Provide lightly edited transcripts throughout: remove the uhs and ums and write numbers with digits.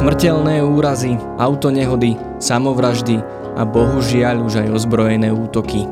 Smrteľné úrazy, autonehody, samovraždy a bohužiaľ už aj ozbrojené útoky.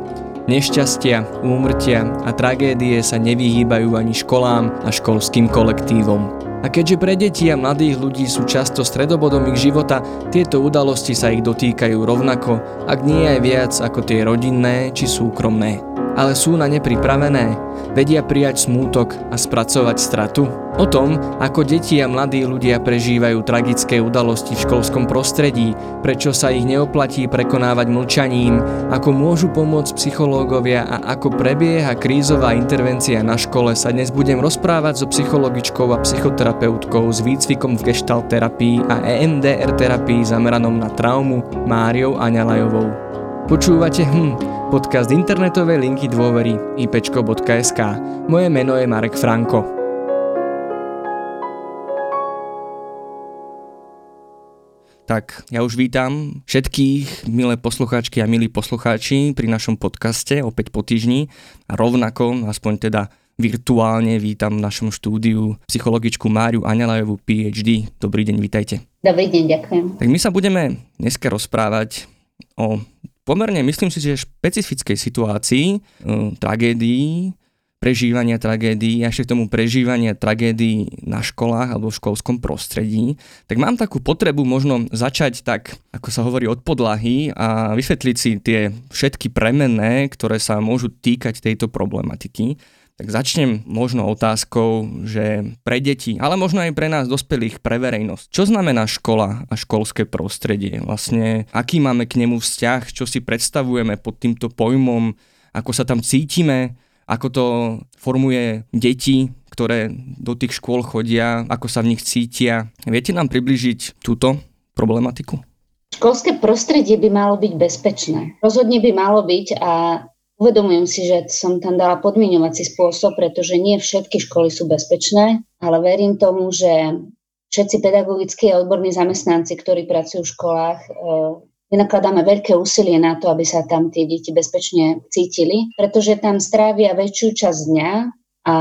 Nešťastia, úmrtia a tragédie sa nevyhýbajú ani školám a školským kolektívom. A keďže pre deti a mladých ľudí sú často stredobodom ich života, tieto udalosti sa ich dotýkajú rovnako, ak nie aj viac ako tie rodinné či súkromné. Ale sú na ne pripravené? Vedia prijať smútok a spracovať stratu? O tom, ako deti a mladí ľudia prežívajú tragické udalosti v školskom prostredí, prečo sa ich neoplatí prekonávať mlčaním, ako môžu pomôcť psychológovia a ako prebieha krízová intervencia na škole, sa dnes budem rozprávať so psychologičkou a psychoterapeutkou s výcvikom v Gestalt terapii a EMDR terapii zameranom na traumu Máriou Anyalajovou. Počúvate podcast internetovej linky dôvery IPčko.sk. Moje meno je Marek Franko. Tak, ja už vítam všetkých, milé poslucháčky a milí poslucháči pri našom podcaste opäť po týždni. A rovnako, aspoň teda virtuálne, vítam v našom štúdiu psychologičku Máriu Anyalajovú, PhD. Dobrý deň, vítajte. Dobrý deň, ďakujem. Tak my sa budeme dneska rozprávať o pomerne, myslím si, že špecifickej situácii, tragédií, prežívania tragédií, a ešte k tomu prežívania tragédií na školách alebo v školskom prostredí, tak mám takú potrebu možno začať tak, ako sa hovorí, od podlahy a vysvetliť si tie všetky premenné, ktoré sa môžu týkať tejto problematiky. Tak začnem možno otázkou, že pre deti, ale možno aj pre nás dospelých, pre verejnosť. Čo znamená škola a školské prostredie? Vlastne, aký máme k nemu vzťah? Čo si predstavujeme pod týmto pojmom? Ako sa tam cítime? Ako to formuje deti, ktoré do tých škôl chodia? Ako sa v nich cítia? Viete nám približiť túto problematiku? Školské prostredie by malo byť bezpečné. Rozhodne by malo byť a uvedomujem si, že som tam dala podmiňovací spôsob, pretože nie všetky školy sú bezpečné, ale verím tomu, že všetci pedagogickí a odborní zamestnanci, ktorí pracujú v školách, vynakladáme veľké úsilie na to, aby sa tam tie deti bezpečne cítili, pretože tam strávia väčšiu časť dňa a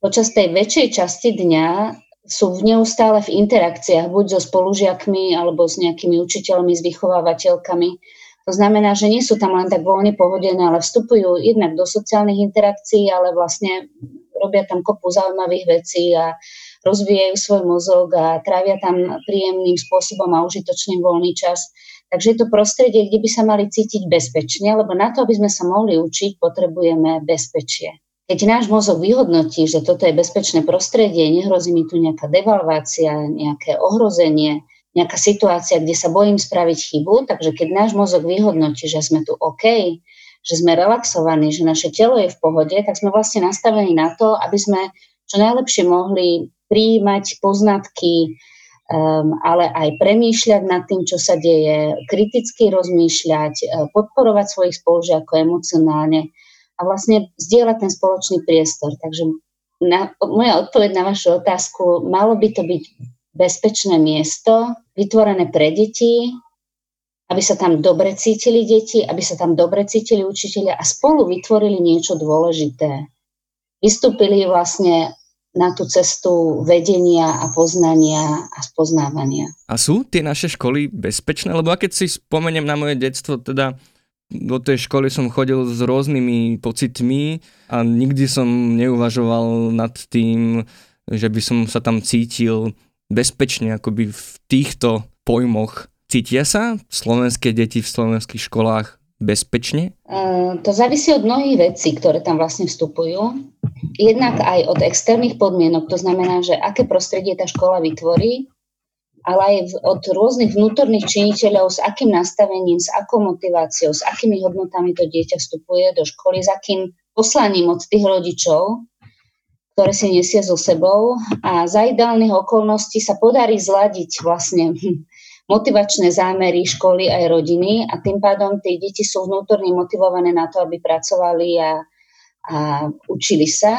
počas tej väčšej časti dňa sú neustále v interakciách buď so spolužiakmi alebo s nejakými učiteľmi, s vychovávateľkami. To znamená, že nie sú tam len tak voľne pohodené, ale vstupujú jednak do sociálnych interakcií, ale vlastne robia tam kopu zaujímavých vecí a rozvíjajú svoj mozog a trávia tam príjemným spôsobom a užitočným voľný čas. Takže je to prostredie, kde by sa mali cítiť bezpečne, lebo na to, aby sme sa mohli učiť, potrebujeme bezpečie. Keď náš mozog vyhodnotí, že toto je bezpečné prostredie, nehrozí mi tu nejaká devalvácia, nejaké ohrozenie, nejaká situácia, kde sa bojím spraviť chybu, takže keď náš mozog vyhodnotí, že sme tu OK, že sme relaxovaní, že naše telo je v pohode, tak sme vlastne nastavení na to, aby sme čo najlepšie mohli prijímať poznatky, ale aj premýšľať nad tým, čo sa deje, kriticky rozmýšľať, podporovať svojich spolužiakov emocionálne a vlastne zdieľať ten spoločný priestor. Takže moja odpoveď na vašu otázku, malo by to byť bezpečné miesto, vytvorené pre deti, aby sa tam dobre cítili deti, aby sa tam dobre cítili učitelia a spolu vytvorili niečo dôležité. Vystúpili vlastne na tú cestu vedenia a poznania a spoznávania. A sú tie naše školy bezpečné? Lebo keď si spomeniem na moje detstvo, teda do tej školy som chodil s rôznymi pocitmi a nikdy som neuvažoval nad tým, že by som sa tam cítil bezpečne, akoby v týchto pojmoch. Cítia sa slovenské deti v slovenských školách bezpečne? To závisí od mnohých vecí, ktoré tam vlastne vstupujú. Jednak aj od externých podmienok, to znamená, že aké prostredie tá škola vytvorí, ale aj od rôznych vnútorných činiteľov, s akým nastavením, s akou motiváciou, s akými hodnotami to dieťa vstupuje do školy, s akým poslaním od tých rodičov, ktoré si nesie so sebou, a za ideálnych okolností sa podarí zladiť vlastne motivačné zámery školy aj rodiny a tým pádom tie deti sú vnútorne motivované na to, aby pracovali a učili sa.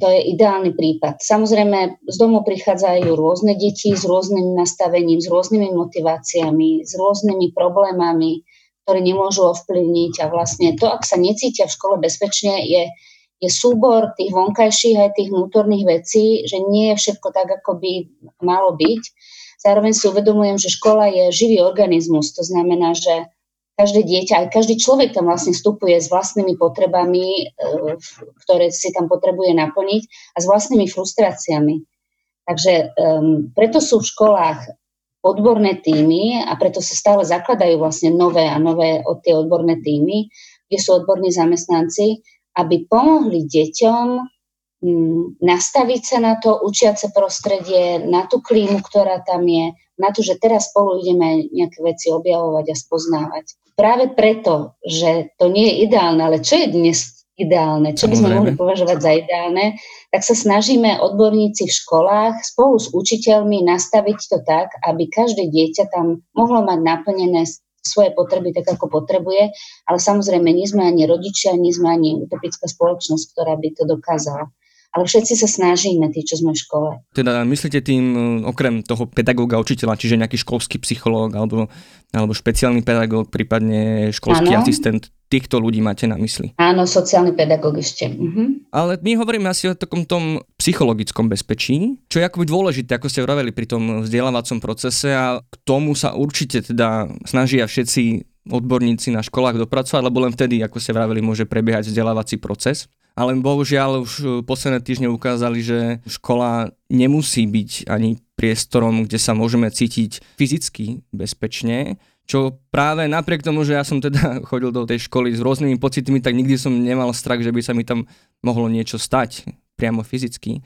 To je ideálny prípad. Samozrejme, z domu prichádzajú rôzne deti s rôznym nastavením, s rôznymi motiváciami, s rôznymi problémami, ktoré nemôžu ovplyvniť a vlastne to, ak sa necítia v škole bezpečne, je je súbor tých vonkajších aj tých vnútorných vecí, že nie je všetko tak, ako by malo byť. Zároveň si uvedomujem, že škola je živý organizmus, to znamená, že každé dieťa, aj každý človek tam vlastne vstupuje s vlastnými potrebami, ktoré si tam potrebuje naplniť a s vlastnými frustráciami. Takže preto sú v školách odborné tímy a preto sa stále zakladajú vlastne nové a nové tie odborné tímy, kde sú odborní zamestnanci, aby pomohli deťom nastaviť sa na to učiace prostredie, na tú klímu, ktorá tam je, na to, že teraz spolu ideme nejaké veci objavovať a spoznávať. Práve preto, že to nie je ideálne, ale čo je dnes ideálne, čo by sme mohli považovať za ideálne, tak sa snažíme odborníci v školách spolu s učiteľmi nastaviť to tak, aby každé dieťa tam mohlo mať naplnené svoje potreby tak, ako potrebuje, ale samozrejme nie sme ani rodičia, nie sme ani utopická spoločnosť, ktorá by to dokázala. Ale všetci sa snažíme, tí, čo sme v škole. Teda myslíte tým, okrem toho pedagóga, učiteľa, čiže nejaký školský psychológ alebo špeciálny pedagóg, prípadne školský asistent, týchto ľudí máte na mysli? Áno, sociálny pedagóg ešte. Ale my hovoríme asi o takom tom psychologickom bezpečí, čo je akoby dôležité, ako ste vraveli pri tom vzdelávacom procese a k tomu sa určite teda snažia všetci odborníci na školách dopracovať, lebo len vtedy, ako ste vraveli, môže prebiehať vzdelávací proces. Ale bohužiaľ už posledné týždne ukázali, že škola nemusí byť ani priestorom, kde sa môžeme cítiť fyzicky bezpečne, čo práve napriek tomu, že ja som teda chodil do tej školy s rôznymi pocitmi, tak nikdy som nemal strach, že by sa mi tam mohlo niečo stať priamo fyzicky.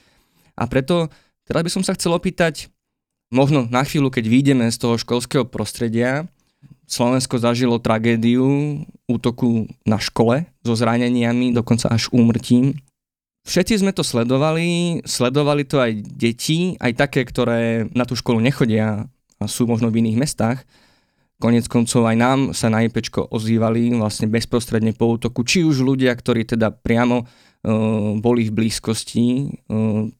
A preto teraz by som sa chcel opýtať, možno na chvíľu, keď vyjdeme z toho školského prostredia, Slovensko zažilo tragédiu útoku na škole so zraneniami, dokonca až úmrtím. Všetci sme to sledovali to aj deti, aj také, ktoré na tú školu nechodia a sú možno v iných mestách. Koniec koncov aj nám sa na IPčko ozývali vlastne bezprostredne po útoku, či už ľudia, ktorí teda priamo boli v blízkosti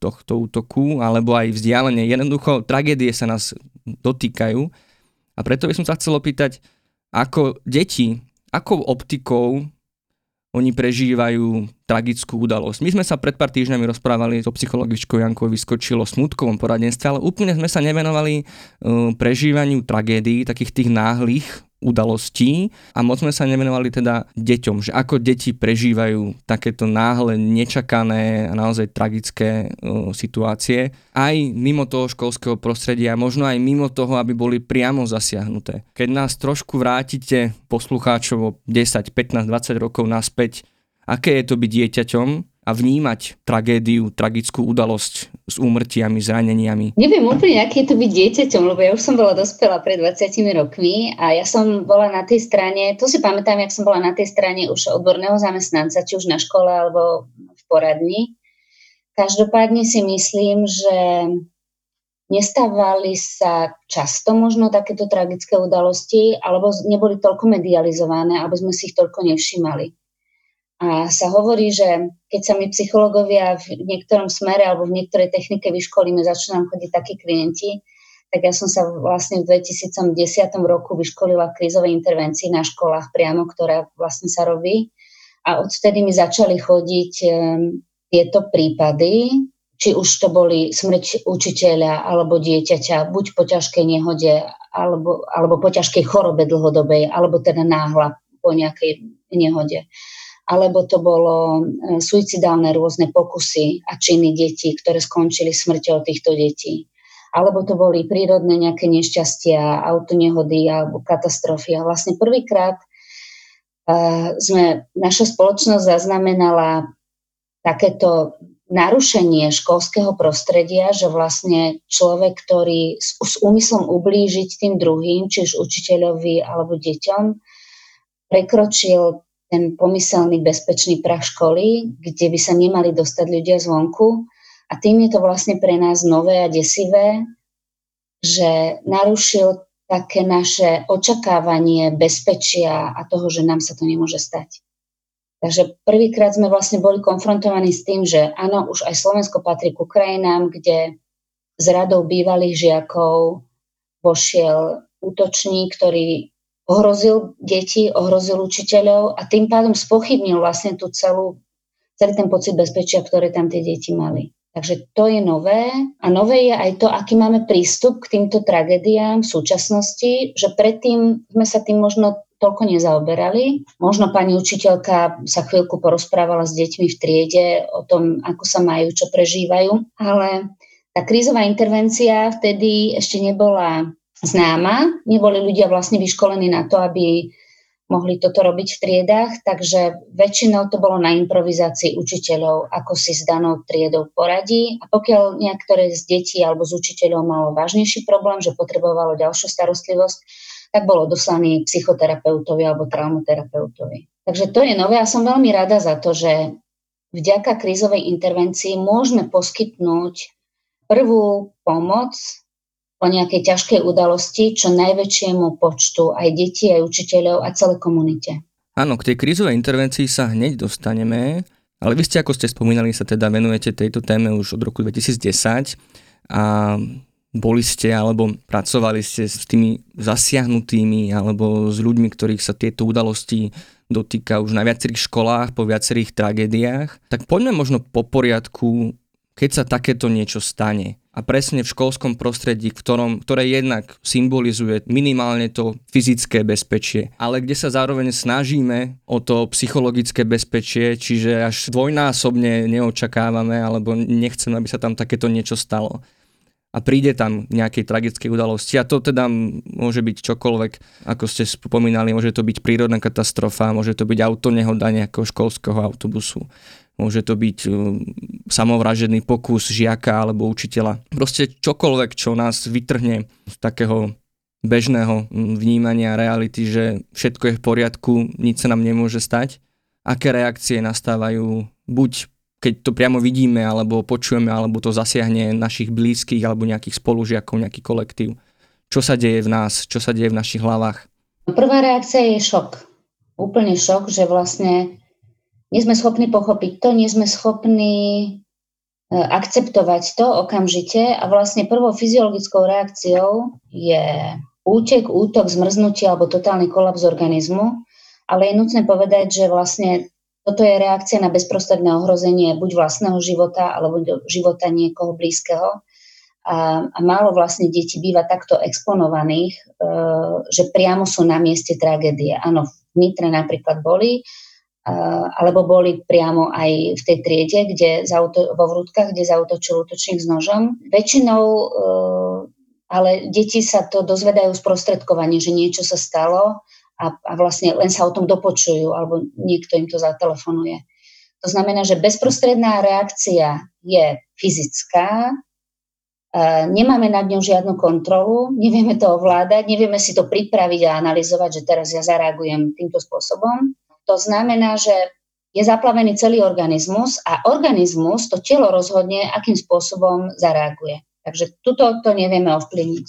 tohto útoku, alebo aj vzdialenie. Jednoducho tragédie sa nás dotýkajú. A preto by som sa chcel opýtať, ako deti, akou optikou oni prežívajú tragickú udalosť. My sme sa pred pár týždňami rozprávali so psychologičkou Jankou Vyskočilo o smútkovom poradenstve, ale úplne sme sa nevenovali prežívaniu tragédií, takých tých náhlych udalostí a moc sme sa nevenovali teda deťom, že ako deti prežívajú takéto náhle, nečakané a naozaj tragické situácie aj mimo toho školského prostredia, možno aj mimo toho, aby boli priamo zasiahnuté. Keď nás trošku vrátite poslucháčovo 10, 15, 20 rokov naspäť, aké je to byť dieťaťom a vnímať tragédiu, tragickú udalosť s úmrtiami, zraneniami? Neviem úplne, aké je to byť dieťaťom, lebo ja už som bola dospelá pred 20 rokmi a ja som bola na tej strane, to si pamätám, jak som bola na tej strane už odborného zamestnanca, či už na škole alebo v poradni. Každopádne si myslím, že nestávali sa často možno takéto tragické udalosti alebo neboli toľko medializované, alebo sme si ich toľko nevšimali. A sa hovorí, že keď sa my psychológovia v niektorom smere alebo v niektorej technike vyškolíme, začnú nám chodiť takí klienti, tak ja som sa vlastne v 2010 roku vyškolila v krízovej intervencii na školách priamo, ktorá vlastne sa robí. A odtedy mi začali chodiť tieto prípady, či už to boli smrť učiteľa alebo dieťaťa, buď po ťažkej nehode alebo po ťažkej chorobe dlhodobej, alebo teda náhla po nejakej nehode. Alebo to bolo suicidálne rôzne pokusy a činy detí, ktoré skončili smrťou týchto detí. Alebo to boli prírodné nejaké nešťastia, autonehody alebo katastrofy. A vlastne prvýkrát naša spoločnosť zaznamenala takéto narušenie školského prostredia, že vlastne človek, ktorý s úmyslom ublížiť tým druhým, či už učiteľovi alebo deťom, prekročil ten pomyselný bezpečný prah školy, kde by sa nemali dostať ľudia zvonku. A tým je to vlastne pre nás nové a desivé, že narušil také naše očakávanie bezpečia a toho, že nám sa to nemôže stať. Takže prvýkrát sme vlastne boli konfrontovaní s tým, že áno, už aj Slovensko patrí k krajinám, kde z radov bývalých žiakov vošiel útočník, ktorý ohrozil deti, ohrozil učiteľov a tým pádom spochybnil vlastne tú celú celý ten pocit bezpečia, ktoré tam tie deti mali. Takže to je nové a nové je aj to, aký máme prístup k týmto tragédiám v súčasnosti, že predtým sme sa tým možno toľko nezaoberali. Možno pani učiteľka sa chvíľku porozprávala s deťmi v triede o tom, ako sa majú, čo prežívajú, ale tá krízová intervencia vtedy ešte nebola známa, neboli ľudia vlastne vyškolení na to, aby mohli toto robiť v triedách, takže väčšinou to bolo na improvizácii učiteľov, ako si s danou triedou poradí. A pokiaľ niektoré z detí alebo z učiteľov malo vážnejší problém, že potrebovalo ďalšiu starostlivosť, tak bolo doslaní psychoterapeutovi alebo traumoterapeutovi. Takže to je nové a som veľmi rada za to, že vďaka krízovej intervencii môžeme poskytnúť prvú pomoc po nejakej ťažkej udalosti čo najväčšiemu počtu aj detí, aj učiteľov a celej komunite. Áno, k tej krízovej intervencii sa hneď dostaneme, ale vy ste, ako ste spomínali, sa teda venujete tejto téme už od roku 2010 a boli ste alebo pracovali ste s tými zasiahnutými alebo s ľuďmi, ktorých sa tieto udalosti dotýka už na viacerých školách, po viacerých tragédiách. Tak poďme možno po poriadku, keď sa takéto niečo stane. A presne v školskom prostredí, ktoré jednak symbolizuje minimálne to fyzické bezpečie, ale kde sa zároveň snažíme o to psychologické bezpečie, čiže až dvojnásobne neočakávame alebo nechceme, aby sa tam takéto niečo stalo. A príde tam nejakej tragickej udalosti. A to teda môže byť čokoľvek, ako ste spomínali, môže to byť prírodná katastrofa, môže to byť autonehoda nejakého školského autobusu. Môže to byť samovražedný pokus žiaka alebo učiteľa. Proste čokoľvek, čo nás vytrhne z takého bežného vnímania reality, že všetko je v poriadku, nič sa nám nemôže stať. Aké reakcie nastávajú, buď keď to priamo vidíme, alebo počujeme, alebo to zasiahne našich blízkych, alebo nejakých spolužiakov, nejaký kolektív. Čo sa deje v nás, čo sa deje v našich hlavách? Prvá reakcia je šok. Úplný šok, že vlastne nie sme schopní pochopiť to, nie sme schopní akceptovať to okamžite a vlastne prvou fyziologickou reakciou je útek, útok, zmrznutie alebo totálny kolaps organizmu, ale je nutné povedať, že vlastne toto je reakcia na bezprostredné ohrozenie buď vlastného života alebo života niekoho blízkeho a málo vlastne detí býva takto exponovaných, že priamo sú na mieste tragédie. Áno, v Nitre napríklad boli, alebo boli priamo aj v tej triede, kde vo Vrútkach, kde zaútočil útočník s nožom. Väčšinou, ale deti sa to dozvedajú sprostredkovane, že niečo sa stalo a vlastne len sa o tom dopočujú, alebo niekto im to zatelefonuje. To znamená, že bezprostredná reakcia je fyzická, nemáme nad ňou žiadnu kontrolu, nevieme to ovládať, nevieme si to pripraviť a analyzovať, že teraz ja zareagujem týmto spôsobom. To znamená, že je zaplavený celý organizmus a organizmus, to telo rozhodne, akým spôsobom zareaguje. Takže tuto to nevieme ovplyvniť.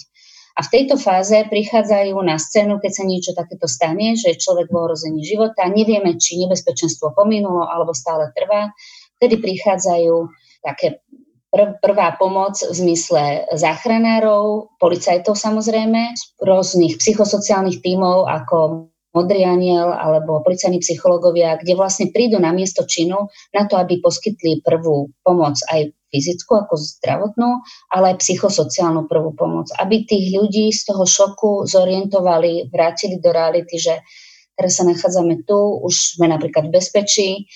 A v tejto fáze prichádzajú na scénu, keď sa niečo takéto stane, že je človek v ohrození života, nevieme, či nebezpečenstvo pominulo alebo stále trvá, vtedy prichádzajú také prvá pomoc v zmysle záchranárov, policajtov samozrejme, rôznych psychosociálnych tímov ako Modrý anjel alebo policajní psychológovia, kde vlastne prídu na miesto činu na to, aby poskytli prvú pomoc aj fyzickú ako zdravotnú, ale aj psychosociálnu prvú pomoc. Aby tých ľudí z toho šoku zorientovali, vrátili do reality, že teraz sa nachádzame tu, už sme napríklad v bezpečí,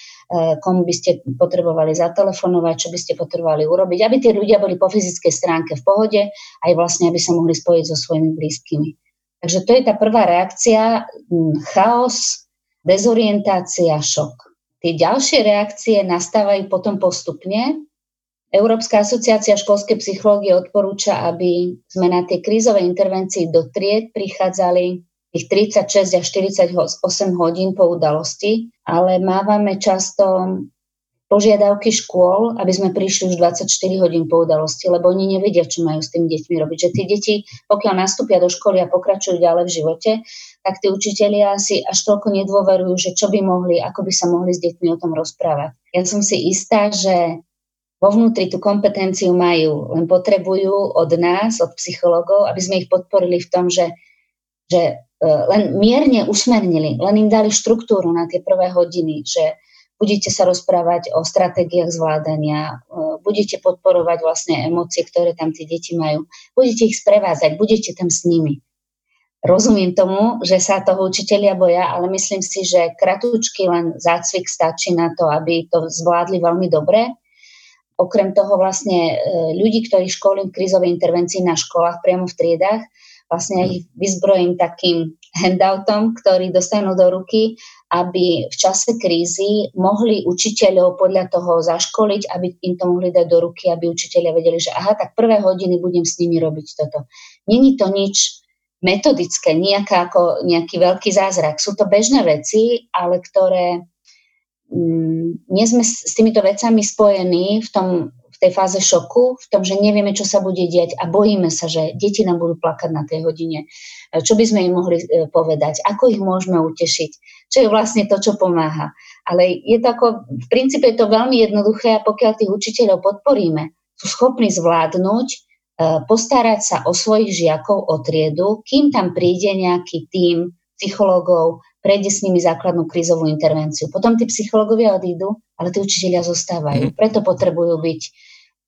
komu by ste potrebovali zatelefonovať, čo by ste potrebovali urobiť, aby tí ľudia boli po fyzickej stránke v pohode, aj vlastne, aby sa mohli spojiť so svojimi blízkymi. Takže to je tá prvá reakcia, chaos, dezorientácia, šok. Tie ďalšie reakcie nastávajú potom postupne. Európska asociácia školskej psychológie odporúča, aby sme na tie krízové intervencie do tried prichádzali tých 36 až 48 hodín po udalosti, ale mávame často požiadavky škôl, aby sme prišli už 24 hodín po udalosti, lebo oni nevedia, čo majú s tými deťmi robiť. Že tí deti, pokiaľ nastúpia do školy a pokračujú ďalej v živote, tak tí učitelia si až toľko nedôverujú, že čo by mohli, ako by sa mohli s deťmi o tom rozprávať. Ja som si istá, že vo vnútri tú kompetenciu majú, len potrebujú od nás, od psychológov, aby sme ich podporili v tom, že len mierne usmernili, len im dali štruktúru na tie prvé hodiny, že budete sa rozprávať o stratégiách zvládania, budete podporovať vlastne emócie, ktoré tam tie deti majú, budete ich sprevázať, budete tam s nimi. Rozumiem tomu, že sa toho učitelia boja, ale myslím si, že kratučky len zácvik stačí na to, aby to zvládli veľmi dobre. Okrem toho vlastne ľudí, ktorí školím v krízovej intervencii na školách priamo v triedách, vlastne ich vyzbrojím takým handoutom, ktorý dostanú do ruky, aby v čase krízy mohli učiteľov podľa toho zaškoliť, aby im to mohli dať do ruky, aby učiteľia vedeli, že aha, tak prvé hodiny budem s nimi robiť toto. Není to nič metodické, nejaký veľký zázrak. Sú to bežné veci, ale ktoré nie sme s týmito vecami spojení v tej fáze šoku, v tom, že nevieme, čo sa bude diať a bojíme sa, že deti nám budú plakať na tej hodine. Čo by sme im mohli povedať? Ako ich môžeme utešiť? Čo je vlastne to, čo pomáha? Ale je to ako, v princípe je to veľmi jednoduché a pokiaľ tých učiteľov podporíme, sú schopní zvládnuť, postarať sa o svojich žiakov, o triedu, kým tam príde nejaký tím psychológov, prejde s nimi základnú krízovú intervenciu. Potom tí psychológovia odídu, ale tí učiteľia zostávajú. Preto potrebujú byť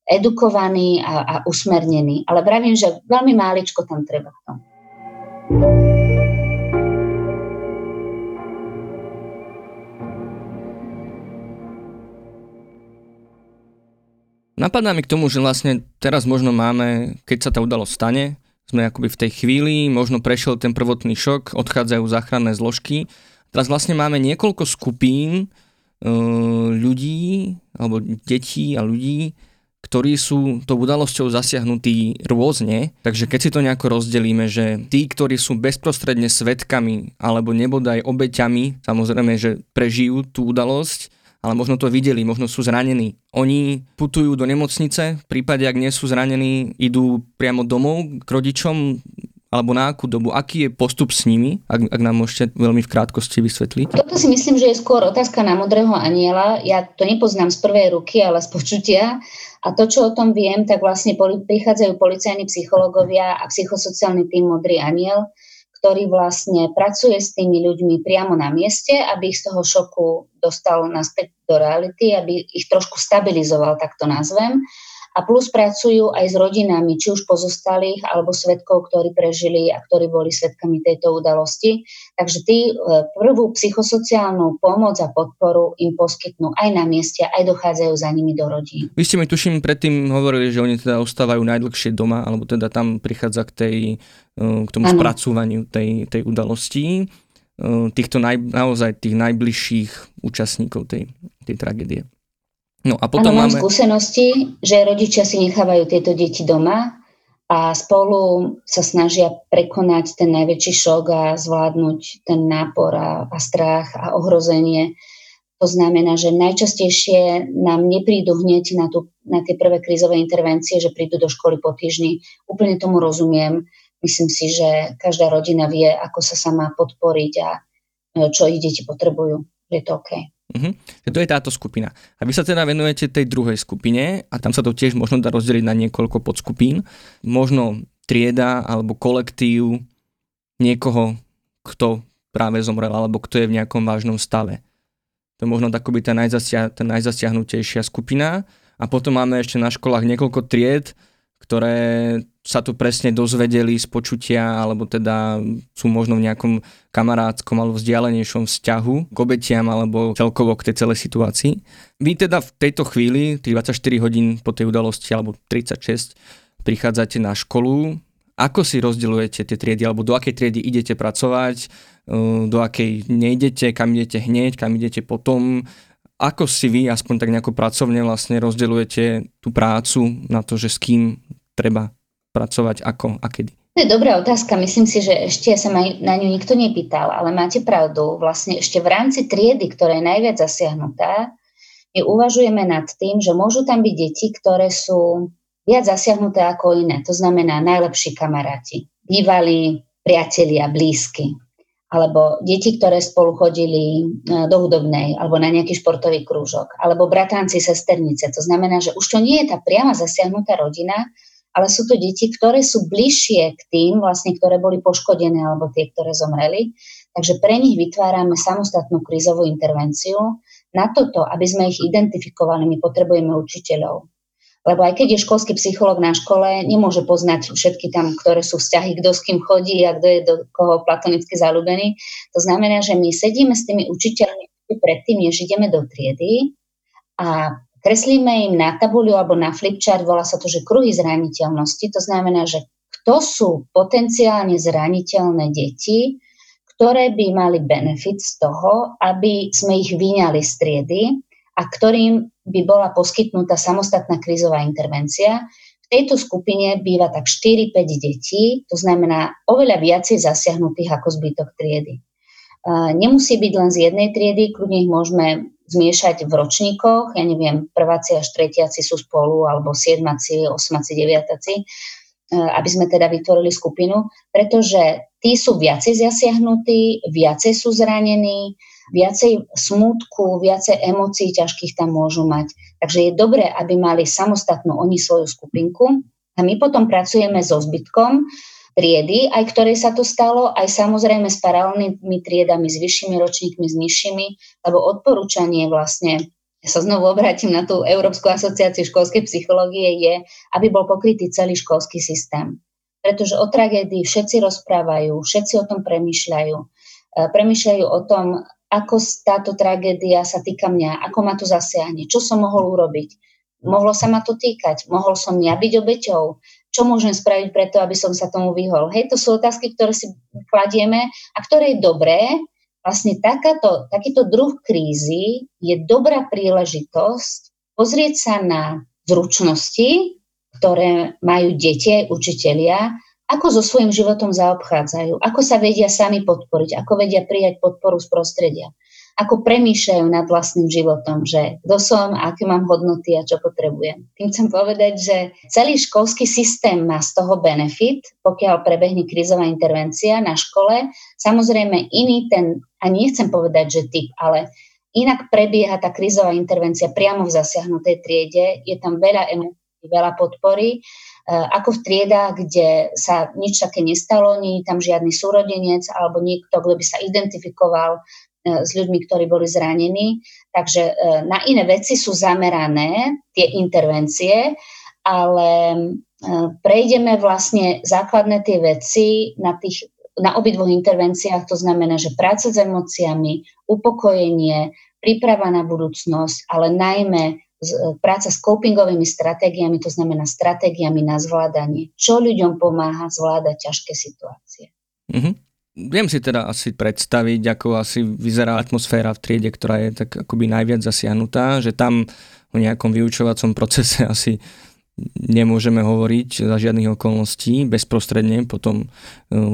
edukovaní a usmernení. Ale pravím, že veľmi máličko tam treba k tomu. Napadá mi k tomu, že vlastne teraz možno máme, keď sa tá udalosť stane, sme akoby v tej chvíli, možno prešiel ten prvotný šok, odchádzajú záchranné zložky. Teraz vlastne máme niekoľko skupín ľudí, alebo detí a ľudí, ktorí sú tou udalosťou zasiahnutí rôzne. Takže keď si to nejako rozdelíme, že tí, ktorí sú bezprostredne svedkami alebo nebodaj obeťami, samozrejme, že prežijú tú udalosť, ale možno to videli, možno sú zranení. Oni putujú do nemocnice, v prípade, ak nie sú zranení, idú priamo domov k rodičom, alebo na akú dobu, aký je postup s nimi, ak nám môžete veľmi v krátkosti vysvetliť? Toto si myslím, že je skôr otázka na Modrého anjela. Ja to nepoznám z prvej ruky, ale z počutia. A to, čo o tom viem, tak vlastne prichádzajú policajní psychológovia a psychosociálny tím Modrý anjel, ktorý vlastne pracuje s tými ľuďmi priamo na mieste, aby ich z toho šoku dostal naspäť do reality, aby ich trošku stabilizoval, tak to nazvem. A plus pracujú aj s rodinami, či už pozostalých, alebo svedkov, ktorí prežili a ktorí boli svedkami tejto udalosti. Takže tí prvú psychosociálnu pomoc a podporu im poskytnú aj na mieste, aj dochádzajú za nimi do rodín. Vy ste mi tuším predtým hovorili, že oni teda ostávajú najdlhšie doma, alebo teda tam prichádza k tomu ano. Spracúvaniu tej udalosti, týchto naozaj tých najbližších účastníkov tej tragédie. No a potom mám skúsenosti, že rodičia si nechávajú tieto deti doma a spolu sa snažia prekonať ten najväčší šok a zvládnuť ten nápor a strach a ohrozenie. To znamená, že najčastejšie nám neprídu hneď na tie prvé krízové intervencie, že prídu do školy po týždni. Úplne tomu rozumiem. Myslím si, že každá rodina vie, ako sa sama podporiť a čo ich deti potrebujú. Je to OK. To je táto skupina. A vy sa teda venujete tej druhej skupine a tam sa to tiež možno dá rozdeliť na niekoľko podskupín. Možno trieda alebo kolektív niekoho, kto práve zomrel alebo kto je v nejakom vážnom stave. To je možno takoby tá najzasiahnutejšia skupina. A potom máme ešte na školách niekoľko tried, ktoré sa tu presne dozvedeli z počutia alebo teda sú možno v nejakom kamarátskom alebo vzdialenejšom vzťahu k obetiam alebo celkovo k tej celej situácii. Vy teda v tejto chvíli, tých 24 hodín po tej udalosti alebo 36, prichádzate na školu. Ako si rozdeľujete tie triedy alebo do akej triedy idete pracovať, do akej nejdete, kam idete hneď, kam idete potom? Ako si vy aspoň tak nejako pracovne vlastne rozdeľujete tú prácu na to, že s kým treba pracovať, ako a kedy? To je dobrá otázka. Myslím si, že ešte sa na ňu nikto nepýtal, ale máte pravdu. Vlastne ešte v rámci triedy, ktorá je najviac zasiahnutá, my uvažujeme nad tým, že môžu tam byť deti, ktoré sú viac zasiahnuté ako iné. To znamená najlepší kamaráti, bývalí priatelia, blízky. Alebo deti, ktoré spolu chodili do hudobnej alebo na nejaký športový krúžok. Alebo bratanci, sesternice. To znamená, že už to nie je tá priama zasiahnutá rodina, ale sú to deti, ktoré sú bližšie k tým, vlastne, ktoré boli poškodené alebo tie, ktoré zomreli. Takže pre nich vytvárame samostatnú krízovú intervenciu, Na toto, aby sme ich identifikovali, my potrebujeme učiteľov. Lebo aj keď je školský psychológ na škole, nemôže poznať všetky tam, ktoré sú vzťahy, kto s kým chodí a kto je do koho platonicky zalúbený. To znamená, že my sedíme s tými učiteľmi predtým, než ideme do triedy a kreslíme im na tabuľu alebo na flipchart, volá sa to, že kruhy zraniteľnosti. To znamená, že kto sú potenciálne zraniteľné deti, ktoré by mali benefit z toho, aby sme ich vyňali z triedy a ktorým by bola poskytnutá samostatná krízová intervencia. V tejto skupine býva tak 4-5 detí, to znamená oveľa viacej zasiahnutých ako zbytok triedy. Nemusí byť len z jednej triedy, kľudne ich môžeme zmiešať v ročníkoch, ja neviem, prváci až tretiaci sú spolu, alebo siedmaci, osmaci, deviataci, aby sme teda vytvorili skupinu, pretože tí sú viacej zasiahnutí, viacej sú zranení, viacej smútku, viacej emócií ťažkých tam môžu mať. Takže je dobré, aby mali samostatnú oni svoju skupinku a my potom pracujeme so zbytkom triedy, aj ktorej sa to stalo, aj samozrejme s paralelnými triedami, s vyššími ročníkmi, s nižšími, lebo odporúčanie vlastne, ja sa znovu obrátim na tú Európsku asociáciu školskej psychológie, je, aby bol pokrytý celý školský systém. Pretože o tragédii všetci rozprávajú, všetci o tom premýšľajú. Premýšľajú o tom, ako táto tragédia sa týka mňa, ako ma to zasiahne, čo som mohol urobiť, mohlo sa ma to týkať, mohol som ja byť obeťou, čo môžem spraviť preto, aby som sa tomu vyhol. Hej, to sú otázky, ktoré si kladieme a ktoré je dobré. Vlastne takýto druh krízy je dobrá príležitosť pozrieť sa na zručnosti, ktoré majú deti aj učitelia, ako so svojím životom zaobchádzajú, ako sa vedia sami podporiť, ako vedia prijať podporu z prostredia, ako premýšľajú nad vlastným životom, že kto som, aké mám hodnoty a čo potrebujem. Tým chcem povedať, že celý školský systém má z toho benefit, pokiaľ prebehne krízová intervencia na škole. Samozrejme iný ten, a nechcem povedať, že typ, ale inak prebieha tá krízová intervencia priamo v zasiahnutej triede, je tam veľa emócií, veľa podpory, ako v triedách, kde sa nič také nestalo, nie je tam žiadny súrodenec alebo niekto, kto by sa identifikoval s ľuďmi, ktorí boli zranení. Takže na iné veci sú zamerané tie intervencie, ale prejdeme vlastne základné tie veci na obidvoch intervenciách, to znamená, že práca s emóciami, upokojenie, príprava na budúcnosť, ale najmä práca s copingovými stratégiami, to znamená stratégiami na zvládanie. Čo ľuďom pomáha zvládať ťažké situácie. Mm-hmm. Viem si teda asi predstaviť, ako asi vyzerá atmosféra v triede, ktorá je tak akoby najviac zasiahnutá, že tam o nejakom vyučovacom procese asi nemôžeme hovoriť za žiadnych okolností bezprostredne potom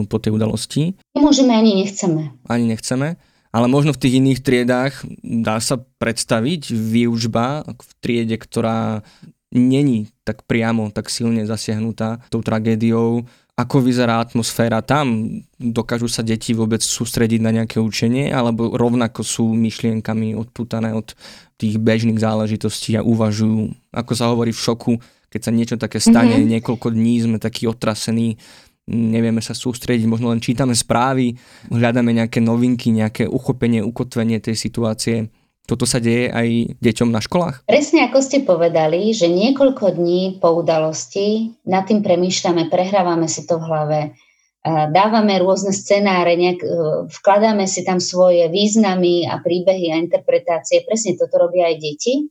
po tej udalosti. Nemôžeme ani nechceme. Ani nechceme. Ale možno v tých iných triedách dá sa predstaviť výučba v triede, ktorá není tak priamo, tak silne zasiahnutá tou tragédiou. Ako vyzerá atmosféra tam? Dokážu sa deti vôbec sústrediť na nejaké učenie? Alebo rovnako sú myšlienkami odpútané od tých bežných záležitostí a uvažujú, ako sa hovorí, v šoku, keď sa niečo také stane, niekoľko dní sme takí otrasení, nevieme sa sústrediť, možno len čítame správy, hľadáme nejaké novinky, nejaké uchopenie, ukotvenie tej situácie. Toto sa deje aj deťom na školách? Presne ako ste povedali, že niekoľko dní po udalosti nad tým premýšľame, prehrávame si to v hlave, dávame rôzne scenáre, vkladáme si tam svoje významy a príbehy a interpretácie. Presne toto robia aj deti.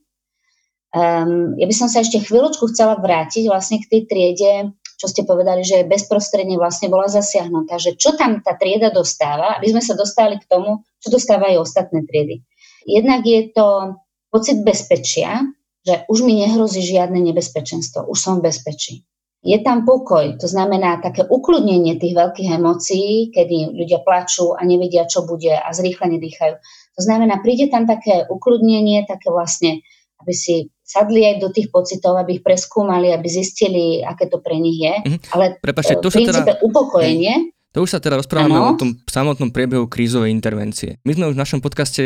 Ja by som sa ešte chvíľočku chcela vrátiť vlastne k tej triede, čo ste povedali, že bezprostredne vlastne bola zasiahnutá, že čo tam tá trieda dostáva, aby sme sa dostali k tomu, čo dostávajú ostatné triedy. Jednak je to pocit bezpečia, že už mi nehrozí žiadne nebezpečenstvo, už som v bezpečí. Je tam pokoj, to znamená také ukludnenie tých veľkých emócií, kedy ľudia plačú a nevedia, čo bude a zrýchlene dýchajú. To znamená, príde tam také ukludnenie, také vlastne, aby si sadli aj do tých pocitov, aby ich preskúmali, aby zistili, aké to pre nich je. Ale prepáčte, v princípe upokojenie. To už sa teda rozprávame o tom samotnom priebehu krízovej intervencie. My sme už v našom podcaste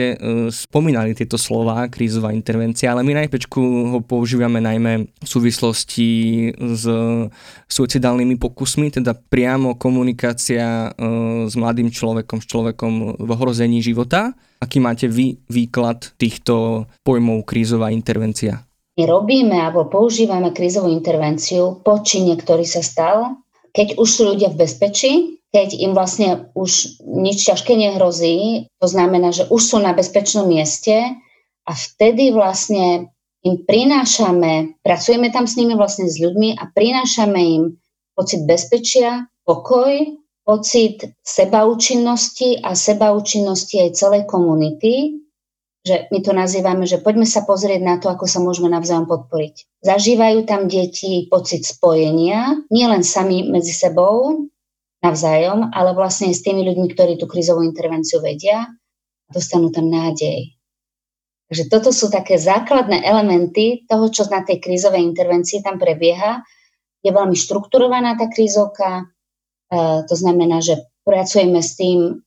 spomínali tieto slová, krízová intervencia, ale my na IPčku ho používame najmä v súvislosti s suicidálnymi pokusmi, teda priamo komunikácia s mladým človekom, s človekom v ohrození života. Aký máte vy výklad týchto pojmov krízová intervencia? My robíme alebo používame krízovú intervenciu po čine, ktorý sa stal, keď už sú ľudia v bezpečí, keď im vlastne už nič ťažké nehrozí, to znamená, že už sú na bezpečnom mieste a vtedy vlastne im prinášame, pracujeme tam s nimi vlastne s ľuďmi a prinášame im pocit bezpečia, pokoj, pocit sebaúčinnosti a sebaúčinnosti aj celej komunity, že my to nazývame, že poďme sa pozrieť na to, ako sa môžeme navzájom podporiť. Zažívajú tam deti pocit spojenia, nielen sami medzi sebou, navzájom, ale vlastne s tými ľuďmi, ktorí tú krízovú intervenciu vedia, dostanú tam nádej. Takže toto sú také základné elementy toho, čo na tej krízovej intervencii tam prebieha. Je veľmi štrukturovaná tá krízovka, to znamená, že pracujeme s tým,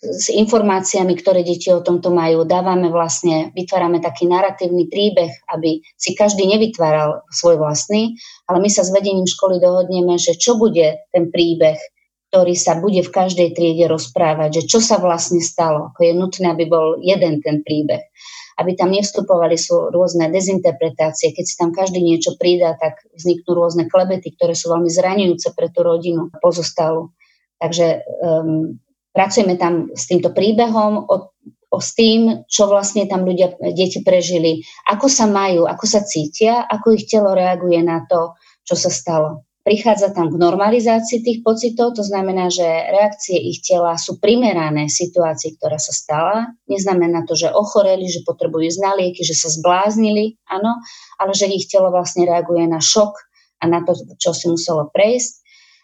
s informáciami, ktoré deti o tomto majú, dávame vlastne, vytvárame taký naratívny príbeh, aby si každý nevytváral svoj vlastný, ale my sa s vedením školy dohodneme, že čo bude ten príbeh, ktorý sa bude v každej triede rozprávať, že čo sa vlastne stalo, ako je nutné, aby bol jeden ten príbeh, aby tam nevstupovali sú rôzne dezinterpretácie, keď si tam každý niečo pridá, tak vzniknú rôzne klebety, ktoré sú veľmi zraňujúce pre tú rodinu pozostalú. Takže pracujeme tam s týmto príbehom, s tým, čo vlastne tam ľudia, deti prežili, ako sa majú, ako sa cítia, ako ich telo reaguje na to, čo sa stalo. Prichádza tam k normalizácii tých pocitov, to znamená, že reakcie ich tela sú primerané situácii, ktorá sa stala. Neznamená to, že ochoreli, že potrebujú ísť na lieky, že sa zbláznili, áno, ale že ich telo vlastne reaguje na šok a na to, čo si muselo prejsť.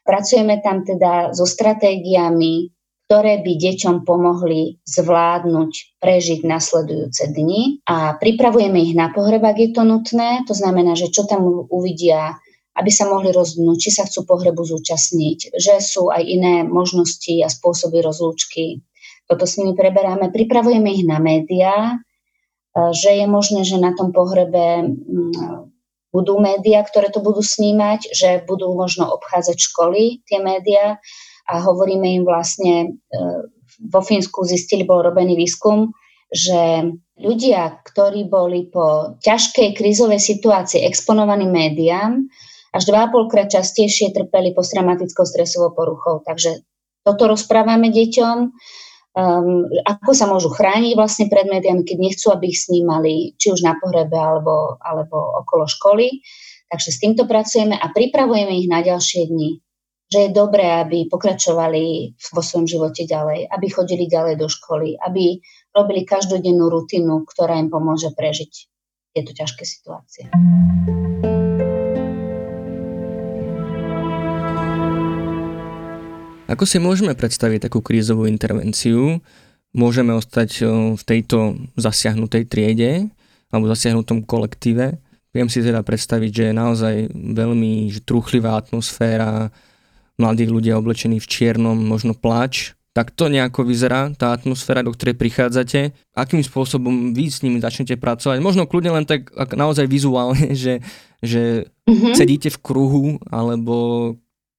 Pracujeme tam teda so stratégiami, ktoré by deťom pomohli zvládnuť, prežiť nasledujúce dni a pripravujeme ich na pohreb, ak je to nutné, to znamená, že čo tam uvidia, aby sa mohli rozhodnúť, či sa chcú pohrebu zúčastniť, že sú aj iné možnosti a spôsoby rozlúčky. Toto s nimi preberáme, pripravujeme ich na médiá, že je možné, že na tom pohrebe budú médiá, ktoré to budú snímať, že budú možno obchádzať školy, tie médiá, a hovoríme im vlastne, vo Fínsku zistili, bol robený výskum, že ľudia, ktorí boli po ťažkej krízovej situácii exponovaní médiám, až 2,5-krát častejšie trpeli posttraumatickou stresovou poruchou. Takže toto rozprávame deťom, ako sa môžu chrániť vlastne pred médiami, keď nechcú, aby ich snímali, či už na pohrebe alebo okolo školy. Takže s týmto pracujeme a pripravujeme ich na ďalšie dni, že je dobré, aby pokračovali vo svojom živote ďalej, aby chodili ďalej do školy, aby robili každodennú rutinu, ktorá im pomôže prežiť tieto ťažké situácie. Ako si môžeme predstaviť takú krízovú intervenciu? Môžeme ostať v tejto zasiahnutej triede alebo zasiahnutom kolektíve. Viem si teda predstaviť, že je naozaj veľmi truchlivá atmosféra, mladých ľudí oblečení v čiernom, možno pláč. Tak to nejako vyzerá, tá atmosféra, do ktorej prichádzate. Akým spôsobom vy s nimi začnete pracovať? Možno kľudne len tak naozaj vizuálne, že sedíte v kruhu, alebo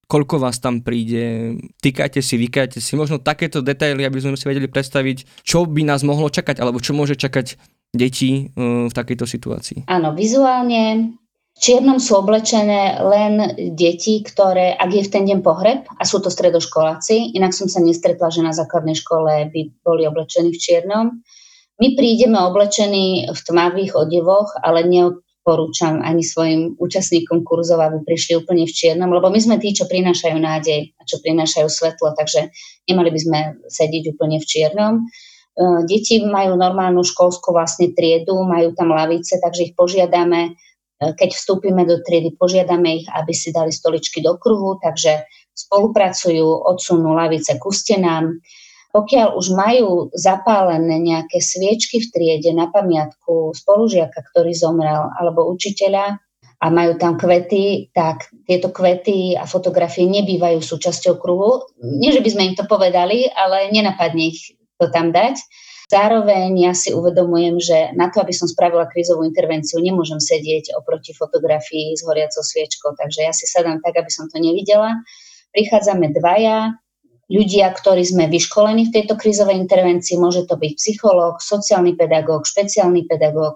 koľko vás tam príde, týkajte si, vykajte si. Možno takéto detaily, aby sme si vedeli predstaviť, čo by nás mohlo čakať, alebo čo môže čakať deti v takejto situácii. Áno, vizuálne. V čiernom sú oblečené len deti, ktoré, ak je v ten deň pohreb, a sú to stredoškoláci, inak som sa nestretla, že na základnej škole by boli oblečení v čiernom. My prídeme oblečení v tmavých odevoch, ale neodporúčam ani svojim účastníkom kurzov, aby prišli úplne v čiernom, lebo my sme tí, čo prinášajú nádej a čo prinášajú svetlo, takže nemali by sme sedieť úplne v čiernom. Deti majú normálnu školskú vlastne triedu, majú tam lavice, takže ich požiadame, keď vstúpime do triedy, požiadame ich, aby si dali stoličky do kruhu, takže spolupracujú, odsunú lavice k ustenám. Pokiaľ už majú zapálené nejaké sviečky v triede na pamiatku spolužiaka, ktorý zomrel, alebo učiteľa, a majú tam kvety, tak tieto kvety a fotografie nebývajú súčasťou kruhu. Nie, že by sme im to povedali, ale nenapadne ich to tam dať. Zároveň ja si uvedomujem, že na to, aby som spravila krízovú intervenciu, nemôžem sedieť oproti fotografii s horiacou sviečkou, takže ja si sadám tak, aby som to nevidela. Prichádzame dvaja ľudia, ktorí sme vyškolení v tejto krízovej intervencii, môže to byť psychológ, sociálny pedagóg, špeciálny pedagóg,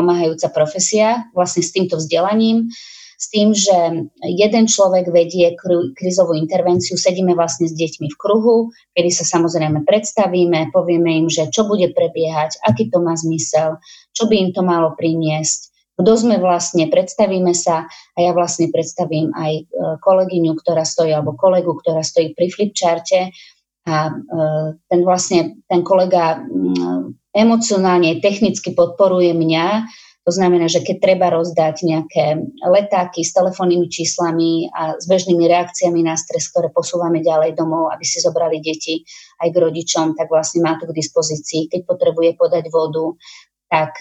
pomáhajúca profesia, vlastne s týmto vzdelaním, s tým, že jeden človek vedie krízovú intervenciu, sedíme vlastne s deťmi v kruhu, kedy sa samozrejme predstavíme, povieme im, že čo bude prebiehať, aký to má zmysel, čo by im to malo priniesť, kto sme vlastne, predstavíme sa a ja vlastne predstavím aj kolegyňu, ktorá stojí, alebo kolegu, ktorá stojí pri flipcharte a ten kolega emocionálne, technicky podporuje mňa. To znamená, že keď treba rozdať nejaké letáky s telefónnymi číslami a s bežnými reakciami na stres, ktoré posúvame ďalej domov, aby si zobrali deti aj k rodičom, tak vlastne má to k dispozícii. Keď potrebuje podať vodu, tak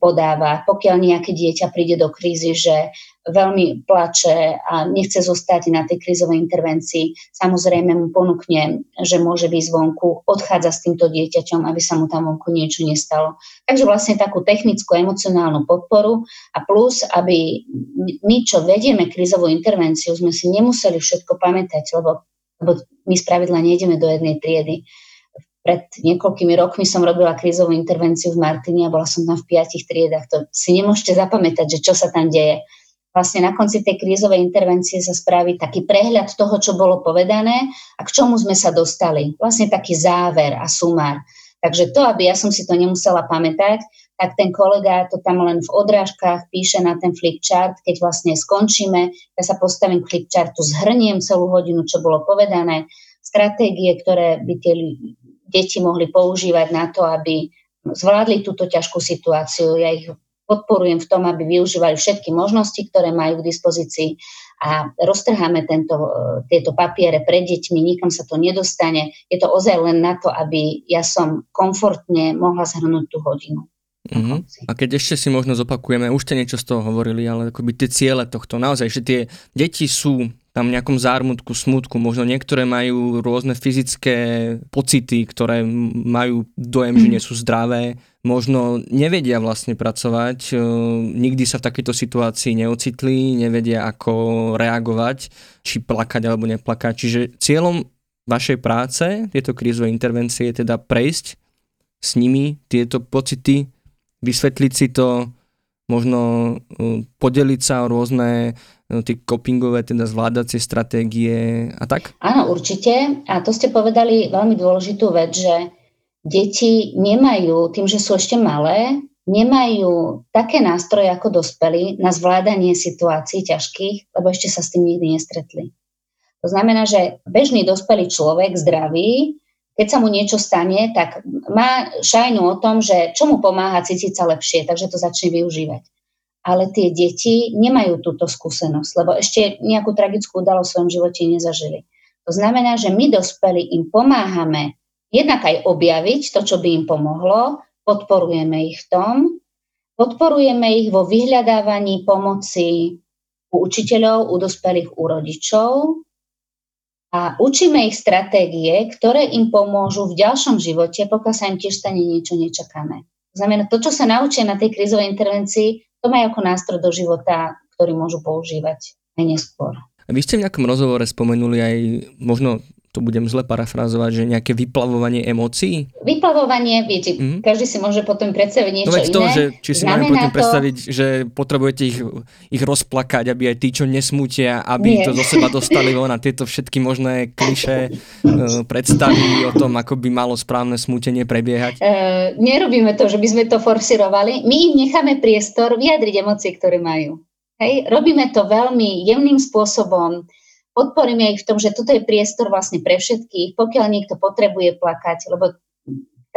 podáva. Pokiaľ nejaké dieťa príde do krízy, že veľmi plače a nechce zostať na tej krízovej intervencii, samozrejme mu ponúkne, že môže byť zvonku, odchádza s týmto dieťaťom, aby sa mu tam vonku niečo nestalo. Takže vlastne takú technickú, emocionálnu podporu a plus, aby my, čo vedieme krízovú intervenciu, sme si nemuseli všetko pamätať, lebo my spravidla nejdeme do jednej triedy. Pred niekoľkými rokmi som robila krízovú intervenciu v Martine a bola som tam v 5 triedách. To si nemôžete zapamätať, že čo sa tam deje. Vlastne na konci tej krízovej intervencie sa spraví taký prehľad toho, čo bolo povedané a k čomu sme sa dostali. Vlastne taký záver a sumár. Takže to, aby ja som si to nemusela pamätať, tak ten kolega to tam len v odrážkach píše na ten flipchart. Keď vlastne skončíme, ja sa postavím k flipchartu, zhrniem celú hodinu, čo bolo povedané, stratégie, ktoré by tie deti mohli používať na to, aby zvládli túto ťažkú situáciu. Ja ich podporujem v tom, aby využívali všetky možnosti, ktoré majú k dispozícii a roztrháme tieto papiere pred deťmi, nikam sa to nedostane. Je to ozaj len na to, aby ja som komfortne mohla zhrnúť tú hodinu. Mm-hmm. A keď ešte si možno zopakujeme, už ste niečo z toho hovorili, ale akoby tie ciele tohto, naozaj, že tie deti sú tam v nejakom zármutku, smutku, možno niektoré majú rôzne fyzické pocity, ktoré majú dojem, že nie sú zdravé, možno nevedia vlastne pracovať, nikdy sa v takejto situácii neocitli, nevedia ako reagovať, či plakať alebo neplakať. Čiže cieľom vašej práce, tieto krízové intervencie, je teda prejsť s nimi tieto pocity, vysvetliť si to, možno podeliť sa o rôzne tie copingové, teda zvládacie stratégie a tak? Áno, určite. A to ste povedali veľmi dôležitú vec, že deti nemajú, tým, že sú ešte malé, nemajú také nástroje ako dospelí na zvládanie situácií ťažkých, lebo ešte sa s tým nikdy nestretli. To znamená, že bežný dospelý človek, zdravý, keď sa mu niečo stane, tak má šajnu o tom, že čo mu pomáha cítiť sa lepšie, takže to začne využívať. Ale tie deti nemajú túto skúsenosť, lebo ešte nejakú tragickú udalosť v svojom živote nezažili. To znamená, že my dospelí im pomáhame jednak aj objaviť to, čo by im pomohlo, podporujeme ich v tom, podporujeme ich vo vyhľadávaní pomoci u učiteľov, u dospelých, u rodičov a učíme ich stratégie, ktoré im pomôžu v ďalšom živote, pokiaľ sa im tiež stane niečo nečakané. To znamená, to, čo sa naučia na tej krízovej intervencii, to majú ako nástroj do života, ktorý môžu používať aj neskôr. Vy ste v nejakom rozhovore spomenuli aj, možno to budem zle parafrázovať, že nejaké vyplavovanie emócií? Vyplavovanie, viete, Každý si môže potom predstaviť niečo iné. To je to, že či si máme potom predstaviť, že potrebujete ich rozplakať, aby aj tí, čo nesmútia, aby to zo seba dostali von a tieto všetky možné klišé predstavy o tom, ako by malo správne smútenie prebiehať. Nerobíme to, že by sme to forsirovali. My im necháme priestor vyjadriť emócie, ktoré majú. Hej? Robíme to veľmi jemným spôsobom. Podporíme ich v tom, že toto je priestor vlastne pre všetkých, pokiaľ niekto potrebuje plakať, lebo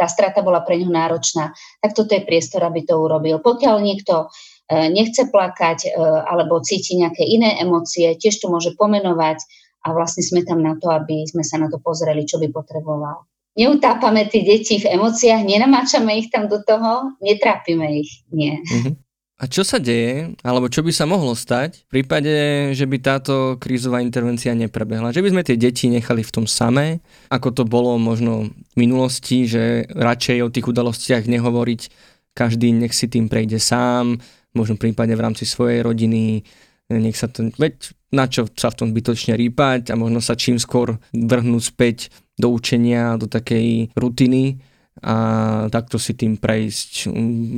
tá strata bola pre ňu náročná, tak toto je priestor, aby to urobil. Pokiaľ niekto nechce plakať alebo cíti nejaké iné emócie, tiež to môže pomenovať a vlastne sme tam na to, aby sme sa na to pozreli, čo by potreboval. Neutápame tie deti v emóciách, nenamáčame ich tam do toho, netrápime ich, nie. Mm-hmm. A čo sa deje, alebo čo by sa mohlo stať v prípade, že by táto krízová intervencia neprebehla? Že by sme tie deti nechali v tom samé, ako to bolo možno v minulosti, že radšej o tých udalostiach nehovoriť, každý nech si tým prejde sám, možno prípadne v rámci svojej rodiny, nech sa to... Veď na čo sa v tom bytočne rýpať a možno sa čím skôr vrhnúť späť do učenia, do takej rutiny, a takto si tým prejsť.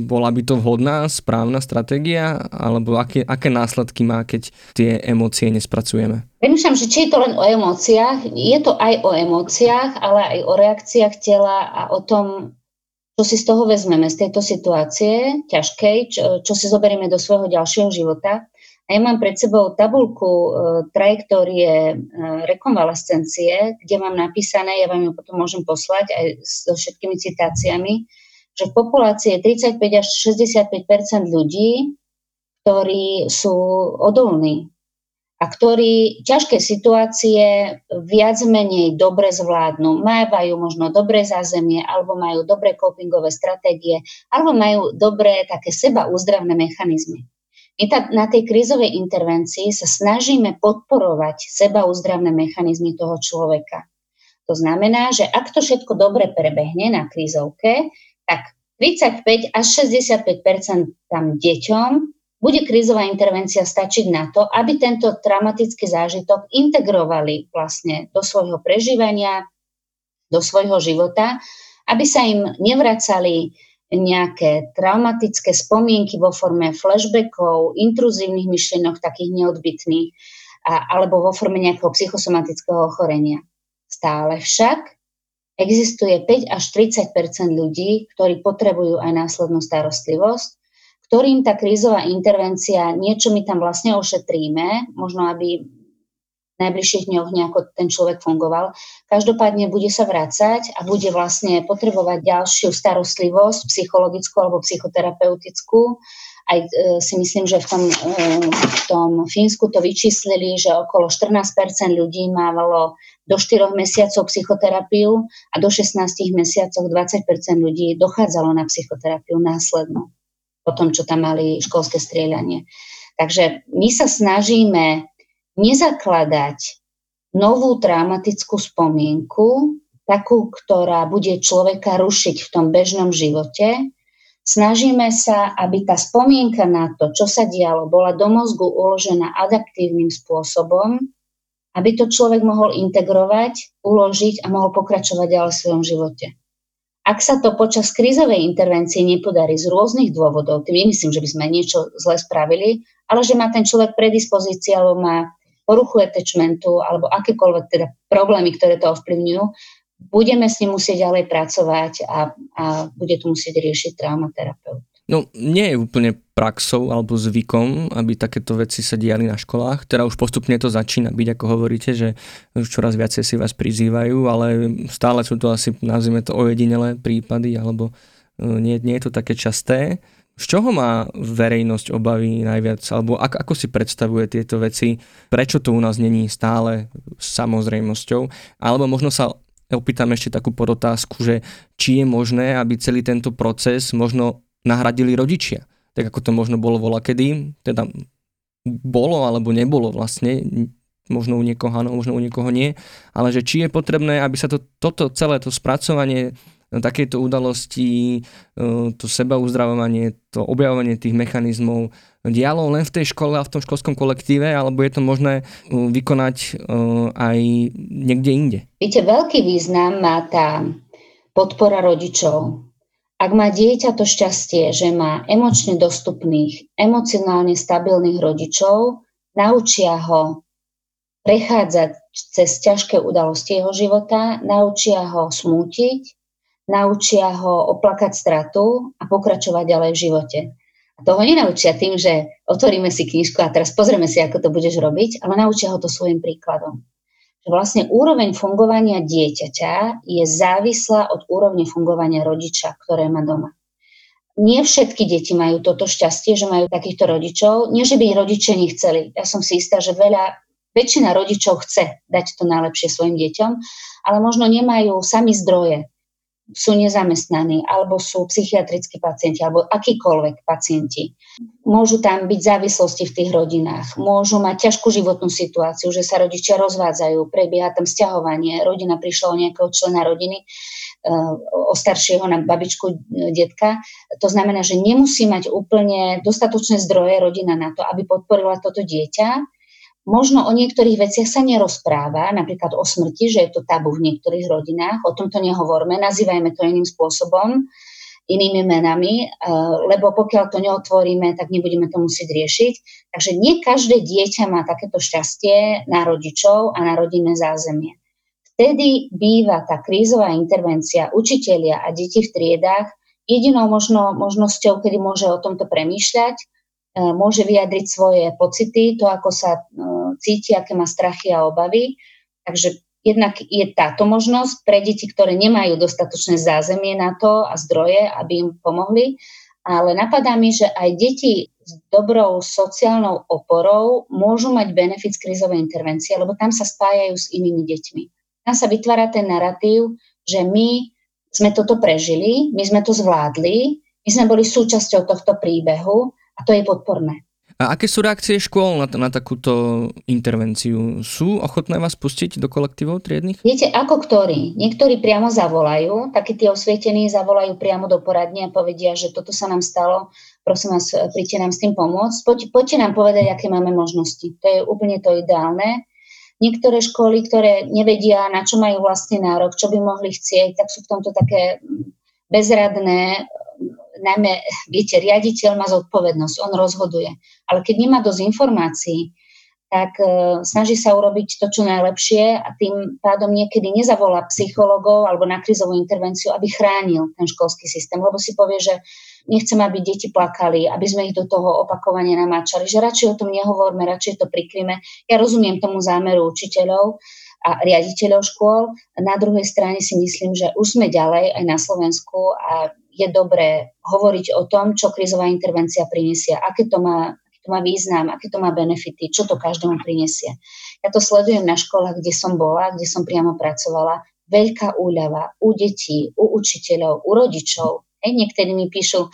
Bola by to vhodná, správna stratégia, alebo aké následky má, keď tie emócie nespracujeme? Vymýšľam, že či je to len o emóciách, je to aj o emóciách, ale aj o reakciách tela a o tom, čo si z toho vezmeme, z tejto situácie ťažkej, čo si zoberieme do svojho ďalšieho života. A ja mám pred sebou tabuľku trajektórie rekonvalescencie, kde mám napísané, ja vám ju potom môžem poslať aj so všetkými citáciami, že v populácii je 35 až 65% ľudí, ktorí sú odolní a ktorí ťažké situácie viac menej dobre zvládnu. Mávajú možno dobré zázemie, alebo majú dobré copingové stratégie, alebo majú dobré také seba uzdravné mechanizmy. My na tej krízovej intervencii sa snažíme podporovať sebauzdravné mechanizmy toho človeka. To znamená, že ak to všetko dobre prebehne na krízovke, tak 35 až 65% tam deťom bude krízová intervencia stačiť na to, aby tento traumatický zážitok integrovali vlastne do svojho prežívania, do svojho života, aby sa im nevracali nejaké traumatické spomienky vo forme flashbackov, intruzívnych myšlienok, takých neodbytných, alebo vo forme nejakého psychosomatického ochorenia. Stále však existuje 5 až 30% ľudí, ktorí potrebujú aj následnú starostlivosť, ktorým tá krízová intervencia, niečo my tam vlastne ošetríme, možno aby v najbližších dňoch nejako ten človek fungoval. Každopádne bude sa vracať a bude vlastne potrebovať ďalšiu starostlivosť, psychologickú alebo psychoterapeutickú. Aj si myslím, že v tom Fínsku to vyčíslili, že okolo 14% ľudí mávalo do 4 mesiacov psychoterapiu a do 16 mesiacov 20% ľudí dochádzalo na psychoterapiu následno, po tom, čo tam mali školské strieľanie. Takže my sa snažíme nezakladať novú traumatickú spomienku, takú, ktorá bude človeka rušiť v tom bežnom živote. Snažíme sa, aby tá spomienka na to, čo sa dialo, bola do mozgu uložená adaptívnym spôsobom, aby to človek mohol integrovať, uložiť a mohol pokračovať ďalej v svojom živote. Ak sa to počas krízovej intervencie nepodarí z rôznych dôvodov, tým nemyslím, že by sme niečo zle spravili, ale že má ten človek predispozíciu alebo má poruchu attachmentu alebo akékoľvek teda problémy, ktoré to ovplyvňujú, budeme s ním musieť ďalej pracovať a bude to musieť riešiť traumaterapeut. No, nie je úplne praxou alebo zvykom, aby takéto veci sa diali na školách, teda už postupne to začína byť, ako hovoríte, že už čoraz viacej si vás prizývajú, ale stále sú to asi, nazvime to, ojedinelé prípady, alebo nie je to také časté. Z čoho má verejnosť obavy najviac? Alebo ako si predstavuje tieto veci? Prečo to u nás není stále samozrejmosťou? Alebo možno sa opýtam ešte takú podotázku, že či je možné, aby celý tento proces možno nahradili rodičia? Tak ako to možno bolo voľakedy, teda bolo alebo nebolo vlastne, možno u niekoho áno, možno u niekoho nie, ale že či je potrebné, aby sa toto celé to spracovanie takéto udalosti, to sebauzdravovanie, to objavovanie tých mechanizmov dialo len v tej škole a v tom školskom kolektíve, alebo je to možné vykonať aj niekde inde? Viete, veľký význam má tá podpora rodičov. Ak má dieťa to šťastie, že má emočne dostupných, emocionálne stabilných rodičov, naučia ho prechádzať cez ťažké udalosti jeho života, naučia ho smútiť, naučia ho oplakať stratu a pokračovať ďalej v živote. A toho nenaučia tým, že otvoríme si knižku a teraz pozrieme si, ako to budeš robiť, ale naučia ho to svojim príkladom. Že vlastne úroveň fungovania dieťaťa je závislá od úrovne fungovania rodiča, ktoré má doma. Nie všetky deti majú toto šťastie, že majú takýchto rodičov, nie že by ich rodičia nechceli. Ja som si istá, že väčšina rodičov chce dať to najlepšie svojim deťom, ale možno nemajú sami zdroje. sú nezamestnaní, alebo sú psychiatrickí pacienti, alebo akýkoľvek pacienti. Môžu tam byť závislosti v tých rodinách, môžu mať ťažkú životnú situáciu, že sa rodičia rozvádzajú, prebieha tam sťahovanie, rodina prišla o nejakého člena rodiny, o staršieho na babičku, detka. To znamená, že nemusí mať úplne dostatočné zdroje rodina na to, aby podporila toto dieťa. Možno o niektorých veciach sa nerozpráva, napríklad o smrti, že je to tabu v niektorých rodinách, o tomto nehovorme, nazývajme to iným spôsobom, inými menami, lebo pokiaľ to neotvoríme, tak nebudeme to musieť riešiť. Takže nie každé dieťa má takéto šťastie na rodičov a na rodinné zázemie. Vtedy býva tá krízová intervencia učitelia a detí v triedách jedinou možnosťou, kedy môže o tomto premýšľať, môže vyjadriť svoje pocity, to, ako sa cíti, aké má strachy a obavy. Takže jednak je táto možnosť pre deti, ktoré nemajú dostatočné zázemie na to a zdroje, aby im pomohli. Ale napadá mi, že aj deti s dobrou sociálnou oporou môžu mať benefit z krízovej intervencie, lebo tam sa spájajú s inými deťmi. Tam sa vytvára ten naratív, že my sme toto prežili, my sme to zvládli, my sme boli súčasťou tohto príbehu, a to je podporné. A aké sú reakcie škôl na takúto intervenciu? Sú ochotné vás pustiť do kolektívov triednych? Viete, ako ktorí? Niektorí priamo zavolajú, takí tí osvietení zavolajú priamo do poradne a povedia, že toto sa nám stalo, prosím vás, príďte nám s tým pomôcť. Poďte nám povedať, aké máme možnosti. To je úplne to ideálne. Niektoré školy, ktoré nevedia, na čo majú vlastný nárok, čo by mohli chcieť, tak sú v tomto také bezradné. Najmä, viete, riaditeľ má zodpovednosť, on rozhoduje. Ale keď nemá dosť informácií, tak snaží sa urobiť to, čo najlepšie a tým pádom niekedy nezavolá psychologov alebo na krízovú intervenciu, aby chránil ten školský systém, lebo si povie, že nechcem, aby deti plakali, aby sme ich do toho opakovane namáčali, že radšej o tom nehovorme, radšej to prikryme. Ja rozumiem tomu zámeru učiteľov a riaditeľov škôl. Na druhej strane si myslím, že už sme ďalej aj na Slovensku a je dobré hovoriť o tom, čo krízová intervencia prinesie, aké to má význam, aké to má benefity, čo to každému prinesie. Ja to sledujem na školách, kde som bola, kde som priamo pracovala. Veľká úľava u detí, u učiteľov, u rodičov. Niektorí mi píšu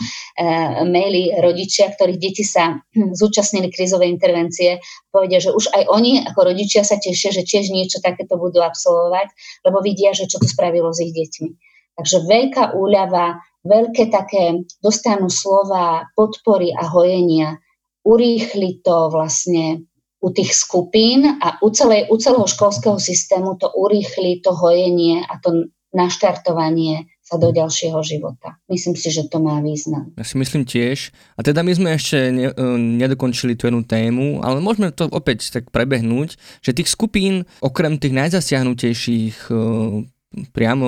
maily rodičia, ktorých deti sa zúčastnili krízovej intervencie, povedia, že už aj oni ako rodičia sa tešia, že tiež niečo takéto budú absolvovať, lebo vidia, že čo to spravilo s ich deťmi. Takže veľká úľava, veľké také dostanú slova podpory a hojenia. Urýchli to vlastne u tých skupín a u celého školského systému to urýchli to hojenie a to naštartovanie sa do ďalšieho života. Myslím si, že to má význam. Ja si myslím tiež. A teda my sme ešte nedokončili tú jednu tému, ale môžeme to opäť tak prebehnúť, že tých skupín, okrem tých najzasiahnutejších priamo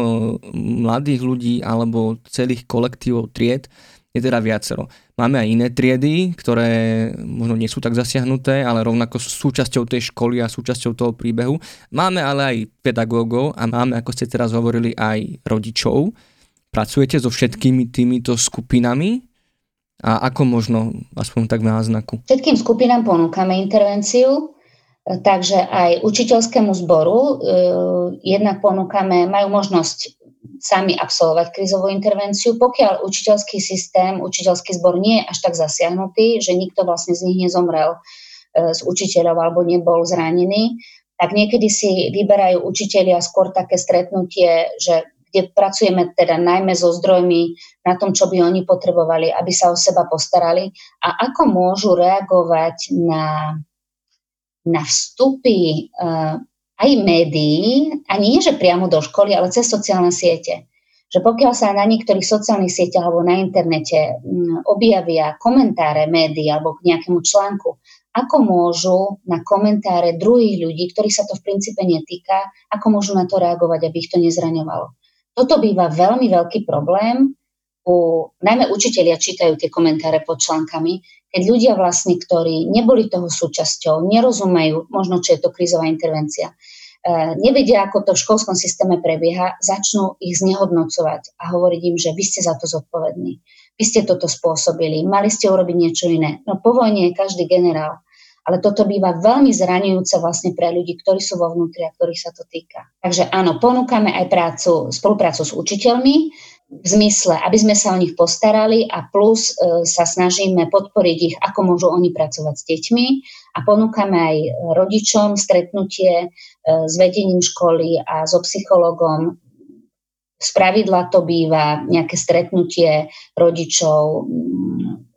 mladých ľudí alebo celých kolektívov tried, je teda viacero. Máme aj iné triedy, ktoré možno nie sú tak zasiahnuté, ale rovnako sú súčasťou tej školy a súčasťou toho príbehu. Máme ale aj pedagógov a máme, ako ste teraz hovorili, aj rodičov. Pracujete so všetkými týmito skupinami? A ako možno, aspoň tak v náznaku? Všetkým skupinám ponúkame intervenciu. Takže aj učiteľskému zboru jednak ponúkame, majú možnosť sami absolvovať krízovú intervenciu, pokiaľ učiteľský systém, učiteľský zbor nie je až tak zasiahnutý, že nikto vlastne z nich nezomrel z učiteľov alebo nebol zranený, tak niekedy si vyberajú učitelia skôr také stretnutie, že kde pracujeme teda najmä so zdrojmi na tom, čo by oni potrebovali, aby sa o seba postarali a ako môžu reagovať na vstupy aj médií, a nie že priamo do školy, ale cez sociálne siete. Že pokiaľ sa na niektorých sociálnych sieťach alebo na internete objavia komentáre médií alebo k nejakému článku, ako môžu na komentáre druhých ľudí, ktorých sa to v princípe netýka, ako môžu na to reagovať, aby ich to nezraňovalo. Toto býva veľmi veľký problém, najmä učitelia čítajú tie komentáre pod článkami, keď ľudia vlastne, ktorí neboli toho súčasťou, nerozumejú možno, čo je to krízová intervencia, nevedia, ako to v školskom systéme prebieha, začnú ich znehodnocovať a hovoriť im, že vy ste za to zodpovední, vy ste toto spôsobili, mali ste urobiť niečo iné. No po vojne je každý generál Ale toto býva veľmi zraňujúce vlastne pre ľudí, ktorí sú vo vnútri a ktorých sa to týka. Takže áno, ponúkame aj spoluprácu s učiteľmi v zmysle, aby sme sa o nich postarali a plus sa snažíme podporiť ich, ako môžu oni pracovať s deťmi a ponúkame aj rodičom stretnutie s vedením školy a so psychologom. Spravidla to býva nejaké stretnutie rodičov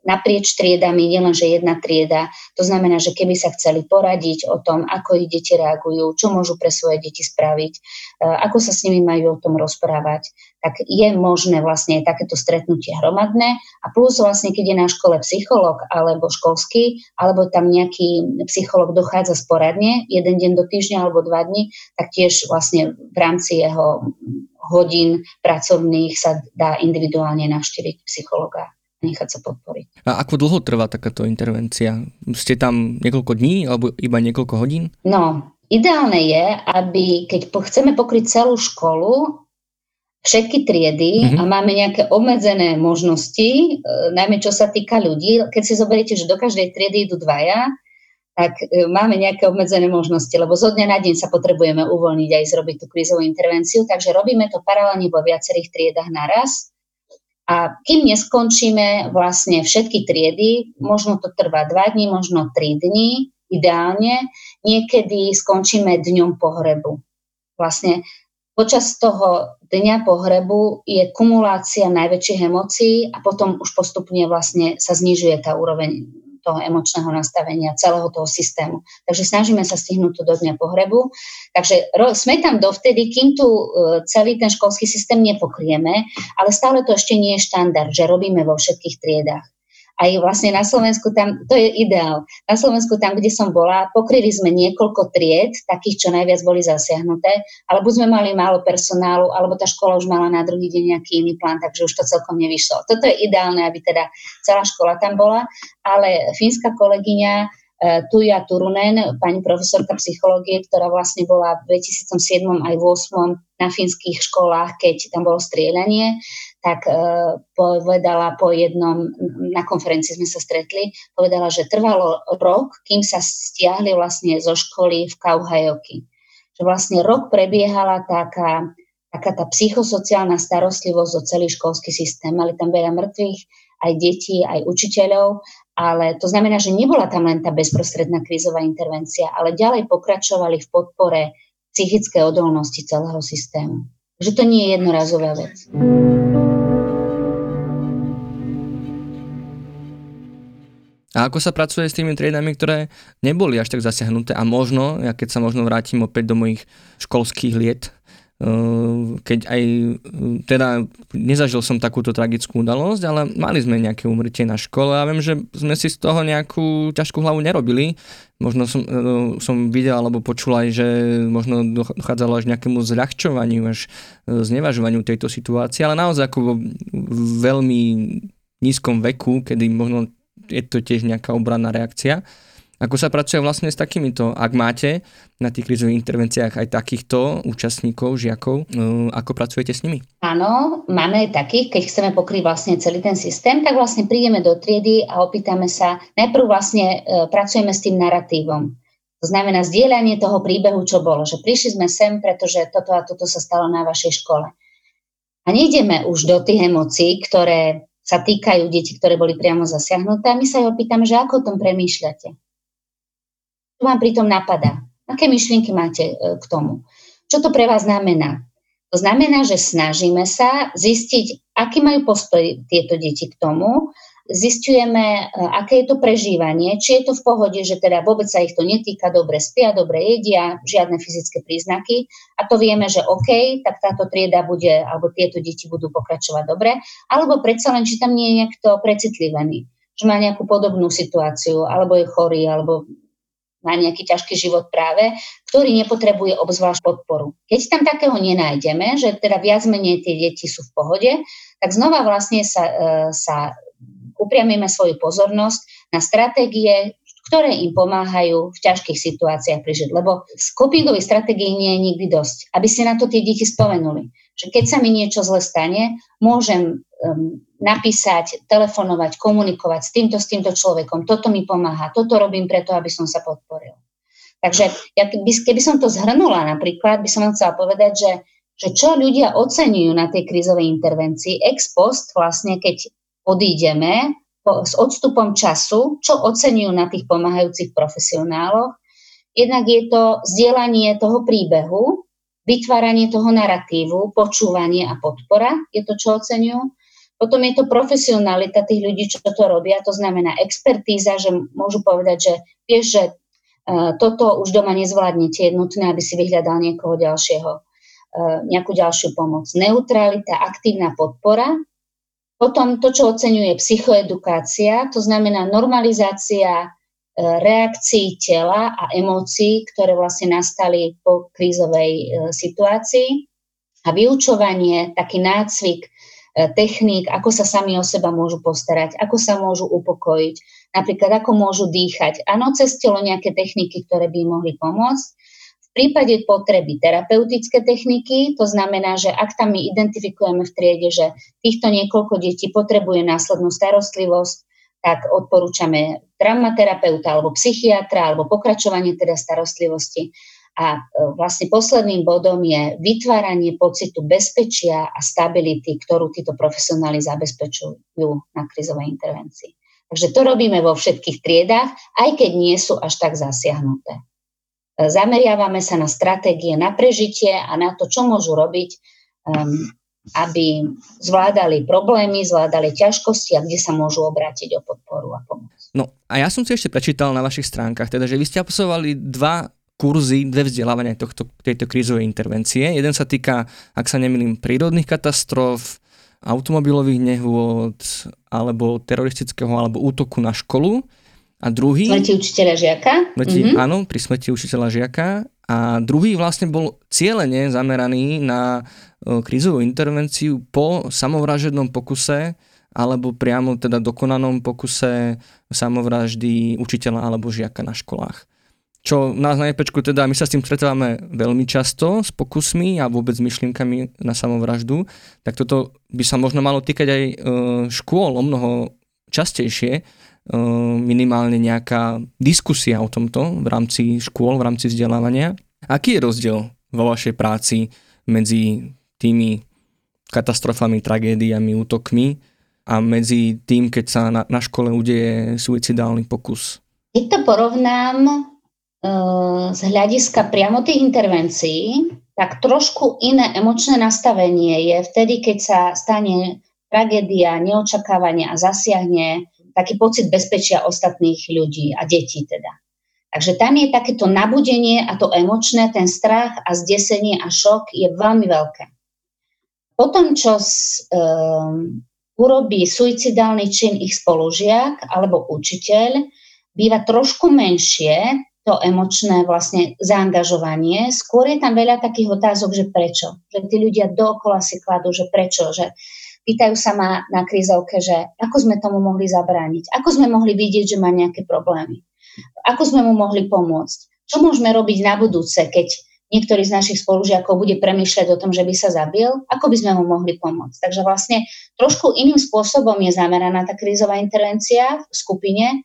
naprieč triedami, nielenže jedna trieda. To znamená, že keby sa chceli poradiť o tom, ako ich deti reagujú, čo môžu pre svoje deti spraviť, ako sa s nimi majú o tom rozprávať, tak je možné vlastne takéto stretnutie hromadné. A plus vlastne, keď je na škole psychológ alebo školský, alebo tam nejaký psychológ dochádza sporadne, jeden deň do týždňa alebo 2 dni, tak tiež vlastne v rámci jeho hodín pracovných sa dá individuálne navštíviť psychologa. Nechať sa podporiť. A ako dlho trvá takáto intervencia? Ste tam niekoľko dní alebo iba niekoľko hodín? No, ideálne je, aby keď chceme pokryť celú školu, všetky triedy a máme nejaké obmedzené možnosti, najmä čo sa týka ľudí, keď si zoberiete, že do každej triedy idú 2, tak máme nejaké obmedzené možnosti, lebo zo dňa na deň sa potrebujeme uvoľniť aj zrobiť tú krízovú intervenciu, takže robíme to paralelne vo viacerých triedách naraz. A kým neskončíme vlastne všetky triedy, možno to trvá 2 dní, možno 3 dní, ideálne, niekedy skončíme dňom pohrebu. Vlastne počas toho dňa pohrebu je kumulácia najväčších emócií a potom už postupne vlastne sa znižuje tá úroveň toho emočného nastavenia, celého toho systému. Takže snažíme sa stihnúť to do dňa pohrebu. Takže sme tam dovtedy, kým tu celý ten školský systém nepokrieme, ale stále to ešte nie je štandard, že robíme vo všetkých triedách. Aj vlastne na Slovensku tam, to je ideál, na Slovensku tam, kde som bola, pokryli sme niekoľko tried, takých, čo najviac boli zasiahnuté, alebo sme mali málo personálu, alebo tá škola už mala na druhý deň nejaký iný plán, takže už to celkom nevyšlo. Toto je ideálne, aby teda celá škola tam bola, ale fínska kolegyňa Tuja Turunen, pani profesorka psychológie, ktorá vlastne bola v 2007 aj 2008 na fínskych školách, keď tam bolo strieľanie, tak povedala po jednom, na konferencii sme sa stretli, povedala, že trvalo rok, kým sa stiahli vlastne zo školy v Kauhajoki. Že vlastne rok prebiehala taká tá psychosociálna starostlivosť o celý školský systém. Mali tam veľa mŕtvych, aj detí, aj učiteľov, ale to znamená, že nebola tam len tá bezprostredná krízová intervencia, ale ďalej pokračovali v podpore psychické odolnosti celého systému. Že to nie je jednorazová vec. A ako sa pracuje s tými triedami, ktoré neboli až tak zasiahnuté a možno, ja keď sa možno vrátim opäť do mojich školských liet, keď aj, teda nezažil som takúto tragickú udalosť, ale mali sme nejaké úmrtie na škole a viem, že sme si z toho nejakú ťažkú hlavu nerobili. Možno som videl alebo počul aj, že možno dochádzalo až nejakému zľahčovaniu, až znevažovaniu tejto situácie, ale naozaj ako vo veľmi nízkom veku, kedy možno je to tiež nejaká obranná reakcia. Ako sa pracuje vlastne s takýmito, ak máte na tých krízových intervenciách aj takýchto účastníkov, žiakov, ako pracujete s nimi? Áno, máme aj takých, keď chceme pokryť vlastne celý ten systém, tak vlastne prídeme do triedy a opýtame sa, najprv vlastne pracujeme s tým naratívom. To znamená zdieľanie toho príbehu, čo bolo, že prišli sme sem, pretože toto a toto sa stalo na vašej škole. A nejdeme už do tých emócií, ktoré sa týkajú detí, ktoré boli priamo zasiahnuté. My sa aj opýtame, že ako o tom premýšľate. Čo vám pritom napadá? Aké myšlienky máte k tomu? Čo to pre vás znamená? To znamená, že snažíme sa zistiť, aký majú postoj tieto deti k tomu, zistujeme, aké je to prežívanie, či je to v pohode, že teda vôbec sa ich to netýka, dobre spia, dobre jedia, žiadne fyzické príznaky a to vieme, že OK, tak táto trieda bude, alebo tieto deti budú pokračovať dobre, alebo predsa len, či tam nie je niekto precitlivený, že má nejakú podobnú situáciu, alebo je chorý, alebo má nejaký ťažký život práve, ktorý nepotrebuje obzvlášť podporu. Keď tam takého nenájdeme, že teda viac menej tie deti sú v pohode, tak znova vlastne sa upriamíme svoju pozornosť na stratégie, ktoré im pomáhajú v ťažkých situáciách prežiť. Lebo z copingových stratégií nie je nikdy dosť, aby si na to tie deti spomenuli. Že keď sa mi niečo zle stane, môžem napísať, telefonovať, komunikovať s týmto človekom. Toto mi pomáha, toto robím preto, aby som sa podporil. Takže ja, keby som to zhrnula napríklad, by som chcela povedať, že čo ľudia oceňujú na tej krízovej intervencii ex post, vlastne keď odídeme s odstupom času, čo oceňujú na tých pomáhajúcich profesionáloch. Jednak je to zdieľanie toho príbehu, vytváranie toho narratívu, počúvanie a podpora je to, čo oceňujú. Potom je to profesionalita tých ľudí, čo to robia, to znamená expertíza, že môžu povedať, že vieš, že toto už doma nezvládnete jednotné, aby si vyhľadal niekoho ďalšieho, nejakú ďalšiu pomoc. Neutralita, aktívna podpora. Potom to, čo oceňuje psychoedukácia, to znamená normalizácia reakcií tela a emócií, ktoré vlastne nastali po krízovej situácii a vyučovanie, taký nácvik techník, ako sa sami o seba môžu postarať, ako sa môžu upokojiť, napríklad ako môžu dýchať. Áno, cez telo nejaké techniky, ktoré by mohli pomôcť. V prípade potreby terapeutické techniky, to znamená, že ak tam my identifikujeme v triede, že týchto niekoľko detí potrebuje následnú starostlivosť, tak odporúčame traumaterapeuta alebo psychiatra alebo pokračovanie teda starostlivosti. A vlastne posledným bodom je vytváranie pocitu bezpečia a stability, ktorú títo profesionáli zabezpečujú na krízovej intervencii. Takže to robíme vo všetkých triedách, aj keď nie sú až tak zasiahnuté. Zameriavame sa na stratégie, na prežitie a na to, čo môžu robiť, aby zvládali problémy, zvládali ťažkosti a kde sa môžu obrátiť o podporu a pomoc. No a ja som si ešte prečítal na vašich stránkach, teda, že vy ste absolvovali dva kurzy, dve vzdelávania tejto krízovej intervencie. Jeden sa týka, ak sa nemýlim, prírodných katastrof, automobilových nehôd alebo teroristického alebo útoku na školu. A druhý... Smrti učiteľa žiaka. Áno, pri smrti učiteľa žiaka. A druhý vlastne bol cielene zameraný na krízovú intervenciu po samovražednom pokuse alebo priamo teda dokonanom pokuse samovraždy učiteľa alebo žiaka na školách. Čo nás na EPčku teda, my sa s tým stretávame veľmi často s pokusmi a vôbec myšlienkami na samovraždu, tak toto by sa možno malo týkať aj škôl o mnoho častejšie, minimálne nejaká diskusia o tomto v rámci škôl, v rámci vzdelávania. Aký je rozdiel vo vašej práci medzi tými katastrofami, tragédiami, útokmi a medzi tým, keď sa na škole udeje suicidálny pokus? Keď to porovnám z hľadiska priamo tých intervencií, tak trošku iné emočné nastavenie je vtedy, keď sa stane tragédia, neočakávanie a zasiahne taký pocit bezpečia ostatných ľudí a detí teda. Takže tam je takéto nabudenie a to emočné, ten strach a zdesenie a šok je veľmi veľké. Potom, čo urobí suicidálny čin ich spolužiak alebo učiteľ, býva trošku menšie to emočné vlastne zaangažovanie. Skôr je tam veľa takých otázok, že prečo. Že tí ľudia dookola si kladú, že prečo, že pýtajú sa ma na krízovke, že ako sme tomu mohli zabrániť, ako sme mohli vidieť, že má nejaké problémy, ako sme mu mohli pomôcť, čo môžeme robiť na budúce, keď niektorý z našich spolužiakov bude premýšľať o tom, že by sa zabil, ako by sme mu mohli pomôcť. Takže vlastne trošku iným spôsobom je zameraná tá krízová intervencia v skupine.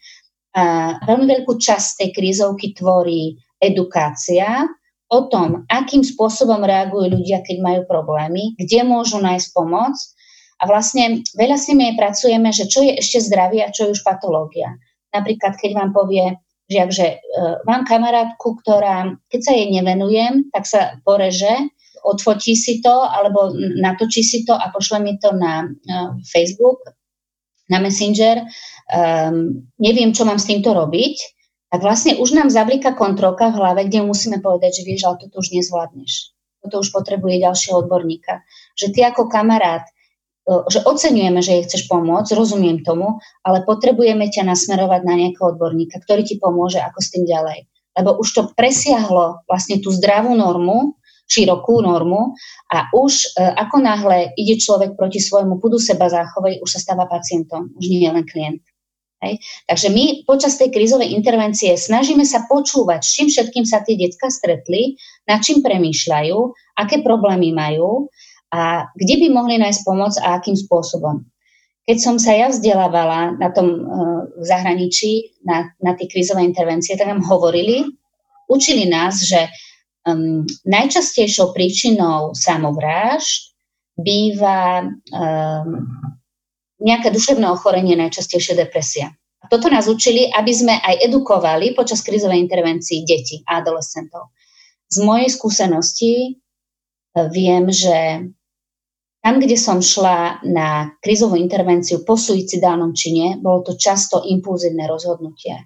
A veľmi veľkú časť tej krízovky tvorí edukácia o tom, akým spôsobom reagujú ľudia, keď majú problémy, kde môžu nájsť pomoc. A vlastne veľa s nimi pracujeme, že čo je ešte zdravie a čo je už patológia. Napríklad, keď vám povie žiak, že mám kamarátku, ktorá, keď sa jej nevenujem, tak sa poreže, odfotí si to alebo natočí si to a pošle mi to na Facebook, na Messenger. Neviem, čo mám s týmto robiť. Tak vlastne už nám zablíka kontrolka v hlave, kde musíme povedať, že vieš, ale toto už nezvládneš. Toto už potrebuje ďalšieho odborníka. Že ty ako kamarát, že oceňujeme, že jej chceš pomôcť, rozumiem tomu, ale potrebujeme ťa nasmerovať na nejakého odborníka, ktorý ti pomôže, ako s tým ďalej. Lebo už to presiahlo vlastne tú zdravú normu, širokú normu a už ako náhle ide človek proti svojmu púdu seba záchovej, už sa stáva pacientom, už nie je len klient. Hej. Takže my počas tej krízovej intervencie snažíme sa počúvať, s čím všetkým sa tie decká stretli, nad čím premýšľajú, aké problémy majú, a kde by mohli nájsť pomoc a akým spôsobom. Keď som sa ja vzdelávala na tom v zahraničí, na tie krízové intervencie, tak nám hovorili, učili nás, že najčastejšou príčinou samovrážd býva nejaké duševné ochorenie, najčastejšie depresia. A toto nás učili, aby sme aj edukovali počas krízovej intervencií detí a adolescentov. Z mojej skúsenosti viem, že tam, kde som šla na krízovú intervenciu po suicidálnom čine, bolo to často impulzívne rozhodnutie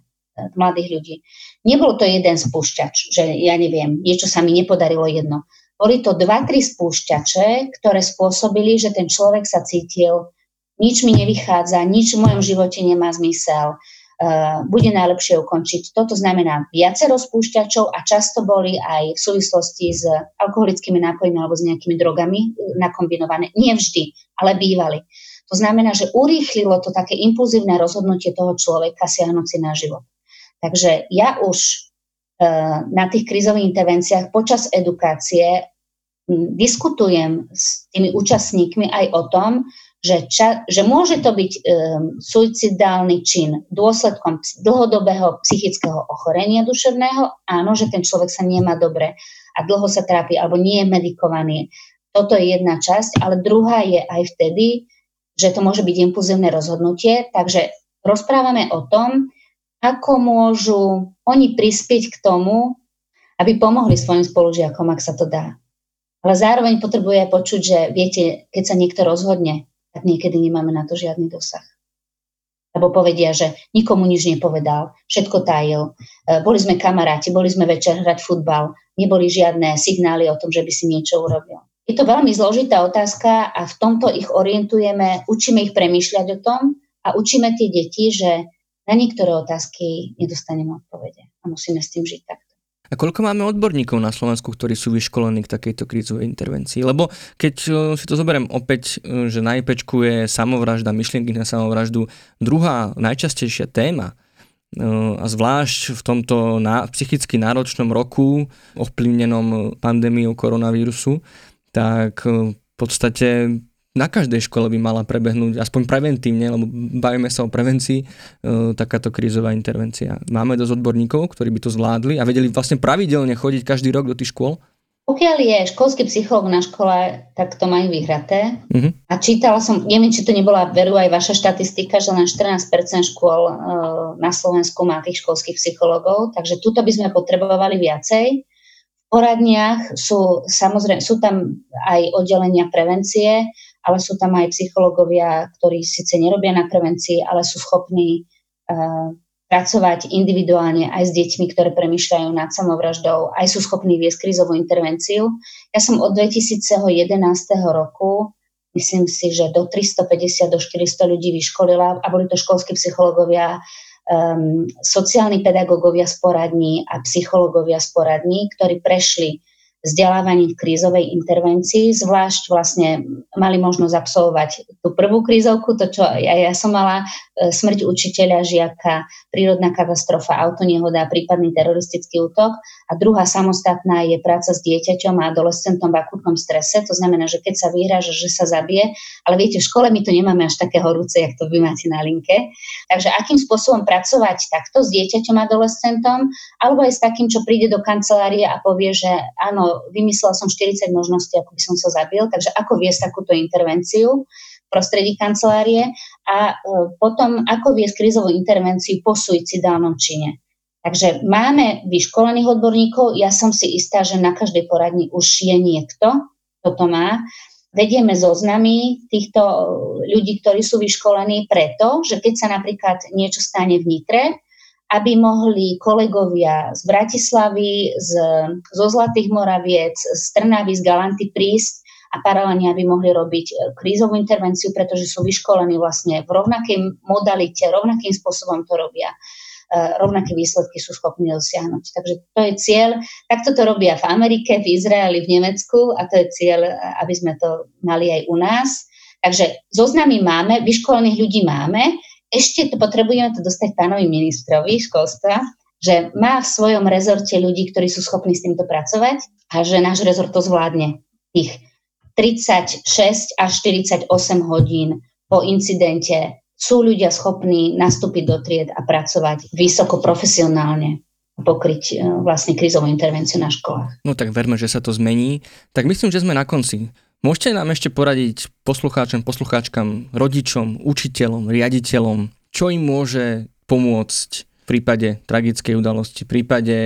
mladých ľudí. Nebolo to jeden spúšťač, že ja neviem, niečo sa mi nepodarilo jedno. Boli to 2-3 spúšťače, ktoré spôsobili, že ten človek sa cítil, nič mi nevychádza, nič v mojom živote nemá zmysel, bude najlepšie ukončiť. Toto znamená viacero spúšťačov a často boli aj v súvislosti s alkoholickými nápojmi alebo s nejakými drogami nakombinované. Nie vždy, ale bývali. To znamená, že urýchlilo to také impulzívne rozhodnutie toho človeka siahnuci na život. Takže ja už na tých krízových intervenciách počas edukácie diskutujem s tými účastníkmi aj o tom, že môže to byť suicidálny čin dôsledkom dlhodobého psychického ochorenia duševného. Áno, že ten človek sa nemá dobre a dlho sa trápi alebo nie je medikovaný. Toto je jedna časť, ale druhá je aj vtedy, že to môže byť impulzívne rozhodnutie. Takže rozprávame o tom, ako môžu oni prispieť k tomu, aby pomohli svojim spolužiakom, ak sa to dá. Ale zároveň potrebuje počuť, že viete, keď sa niekto rozhodne, tak niekedy nemáme na to žiadny dosah. Lebo povedia, že nikomu nič nepovedal, všetko tajil, boli sme kamaráti, boli sme večer hrať futbal, neboli žiadne signály o tom, že by si niečo urobil. Je to veľmi zložitá otázka a v tomto ich orientujeme, učíme ich premýšľať o tom a učíme tie deti, že na niektoré otázky nedostaneme odpovede a musíme s tým žiť takto. A koľko máme odborníkov na Slovensku, ktorí sú vyškolení k takejto krízovej intervencii? Lebo keď si to zoberiem opäť, že na IPčku je samovražda, myšlienky na samovraždu, druhá najčastejšia téma a zvlášť v tomto psychicky náročnom roku ovplyvnenom pandémiou koronavírusu, tak v podstate na každej škole by mala prebehnúť, aspoň preventívne, lebo bavíme sa o prevencii, takáto krízová intervencia. Máme dosť odborníkov, ktorí by to zvládli a vedeli vlastne pravidelne chodiť každý rok do tých škôl? Pokiaľ je školský psychológ na škole, tak to majú vyhraté. Uh-huh. A čítala som, neviem, či to nebola veru aj vaša štatistika, že len 14% škôl na Slovensku má tých školských psychológov, takže tuto by sme potrebovali viacej. V poradniach sú, samozrejme, sú tam aj oddelenia prevencie, ale sú tam aj psychológovia, ktorí síce nerobia na prevencii, ale sú schopní pracovať individuálne aj s deťmi, ktoré premýšľajú nad samovraždou, aj sú schopní viesť krízovú intervenciu. Ja som od 2011. roku, myslím si, že do 350 do 400 ľudí vyškolila a boli to školskí psychológovia, sociálni pedagógovia z poradní a psychológovia z poradní, ktorí prešli vzdelávaním v krízovej intervencii, zvlášť vlastne mali možnosť absolvovať tú prvú krízovku, to čo ja som mala, smrť učiteľa, žiaka, prírodná katastrofa, autonehoda, prípadný teroristický útok a druhá samostatná je práca s dieťaťom a adolescentom v akútnom strese, to znamená, že keď sa vyhráža, že sa zabije, ale viete, v škole my to nemáme až také horúce, jak to vy máte na linke, takže akým spôsobom pracovať takto s dieťaťom a adolescentom, alebo aj s takým, čo príde do kancelárie a povie, že áno, vymyslela som 40 možností, ako by som sa zabil, takže ako viesť takúto intervenciu v prostredí kancelárie a potom ako viesť krízovú intervenciu po suicidálnom čine. Takže máme vyškolených odborníkov, ja som si istá, že na každej poradni už je niekto, kto to má. Vedieme zoznamy týchto ľudí, ktorí sú vyškolení preto, že keď sa napríklad niečo stane v Nitre, aby mohli kolegovia z Bratislavy, zo Zlatých Moraviec, z Trnavy, z Galanty prísť a paralelne, aby mohli robiť krízovú intervenciu, pretože sú vyškolení vlastne v rovnakej modalite, rovnakým spôsobom to robia. Rovnaké výsledky sú schopní dosiahnuť. Takže to je cieľ. Takto to robia v Amerike, v Izraeli, v Nemecku a to je cieľ, aby sme to mali aj u nás. Takže zoznamy máme, vyškolených ľudí máme. Ešte potrebujeme to dostať pánovi ministrovi školstva, že má v svojom rezorte ľudí, ktorí sú schopní s týmto pracovať a že náš rezort to zvládne. Tých 36 až 48 hodín po incidente sú ľudia schopní nastúpiť do tried a pracovať vysoko profesionálne a pokryť vlastne krízovú intervenciu na školách. No tak verme, že sa to zmení. Tak myslím, že sme na konci. Môžete nám ešte poradiť poslucháčom, poslucháčkam, rodičom, učiteľom, riaditeľom, čo im môže pomôcť v prípade tragickej udalosti, v prípade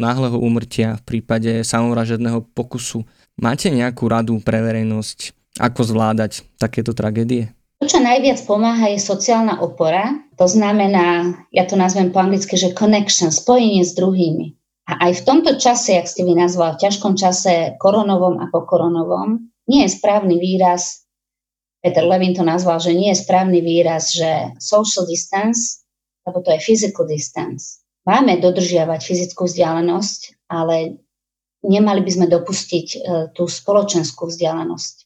náhleho úmrtia, v prípade samovražedného pokusu. Máte nejakú radu pre verejnosť, ako zvládať takéto tragédie? To, čo najviac pomáha, je sociálna opora. To znamená, ja to nazvem po anglicky, že connection, spojenie s druhými. A aj v tomto čase, jak ste vy nazval, v ťažkom čase koronovom a pokoronovom, nie je správny výraz, Peter Levin to nazval, že nie je správny výraz, že social distance, lebo to je physical distance. Máme dodržiavať fyzickú vzdialenosť, ale nemali by sme dopustiť tú spoločenskú vzdialenosť.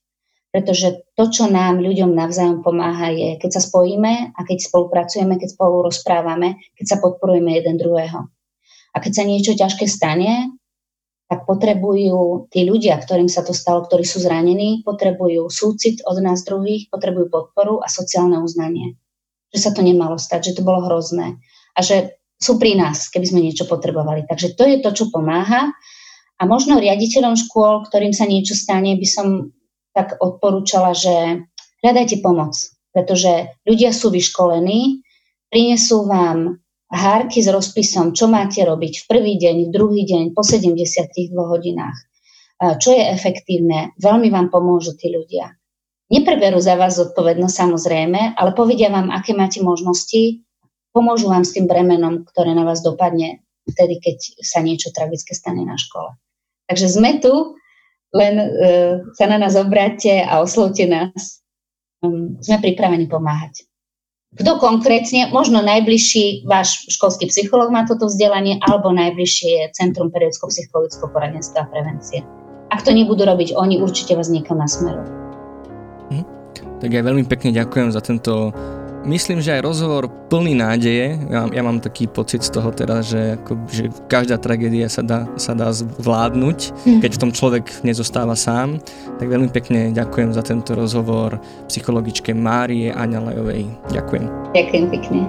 Pretože to, čo nám ľuďom navzájom pomáha, je, keď sa spojíme a keď spolupracujeme, keď spolu rozprávame, keď sa podporujeme jeden druhého. A keď sa niečo ťažké stane, tak potrebujú tí ľudia, ktorým sa to stalo, ktorí sú zranení, potrebujú súcit od nás druhých, potrebujú podporu a sociálne uznanie. Že sa to nemalo stať, že to bolo hrozné. A že sú pri nás, keby sme niečo potrebovali. Takže to je to, čo pomáha. A možno riaditeľom škôl, ktorým sa niečo stane, by som tak odporúčala, že hľadajte pomoc, pretože ľudia sú vyškolení, prinesú vám hárky s rozpisom, čo máte robiť v prvý deň, v druhý deň, po 72 hodinách. Čo je efektívne, veľmi vám pomôžu tí ľudia. Nepreberú za vás zodpovednosť samozrejme, ale povedia vám, aké máte možnosti, pomôžu vám s tým bremenom, ktoré na vás dopadne vtedy, keď sa niečo tragické stane na škole. Takže sme tu, len sa na nás obráťte a oslovte nás. Sme pripravení pomáhať. Kto konkrétne, možno najbližší váš školský psychológ má toto vzdelanie, alebo najbližšie je Centrum periodicko-psychologického poradenstva a prevencie. Ak to nebudú robiť oni, určite vás niekam nasmerujú. Tak ja veľmi pekne ďakujem za tento, myslím, že aj rozhovor plný nádeje. Ja mám taký pocit z toho teraz, že každá tragédia sa dá zvládnuť, keď v tom človek nezostáva sám. Tak veľmi pekne ďakujem za tento rozhovor psychologičke Márie Anyalaiovej. Ďakujem. Ďakujem pekne.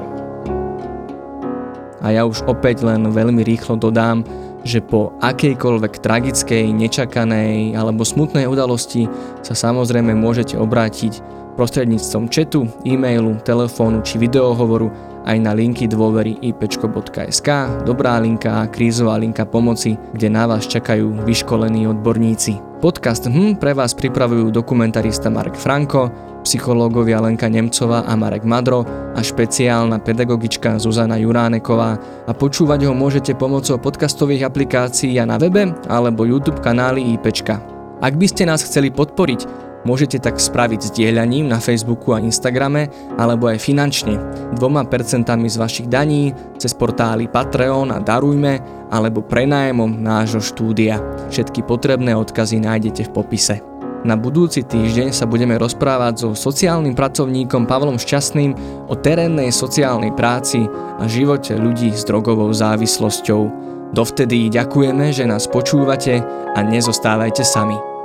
A ja už opäť len veľmi rýchlo dodám, že po akejkoľvek tragickej, nečakanej alebo smutnej udalosti sa samozrejme môžete obrátiť prostredníctvom chatu, e-mailu, telefónu či videohovoru aj na linky dôvery IPčko.sk, Dobrá linka a Krízová linka pomoci, kde na vás čakajú vyškolení odborníci. Podcast pre vás pripravujú dokumentarista Marek Franko, psychológovia Lenka Nemcová a Marek Madro a špeciálna pedagogička Zuzana Juráneková. A počúvať ho môžete pomocou podcastových aplikácií a na webe alebo YouTube kanály IPčka. Ak by ste nás chceli podporiť, môžete tak spraviť zdieľaním na Facebooku a Instagrame, alebo aj finančne, 2% z vašich daní, cez portály Patreon a Darujme, alebo prenájmom nášho štúdia. Všetky potrebné odkazy nájdete v popise. Na budúci týždeň sa budeme rozprávať so sociálnym pracovníkom Pavlom Šťastným o terénnej sociálnej práci a živote ľudí s drogovou závislosťou. Dovtedy ďakujeme, že nás počúvate a nezostávajte sami.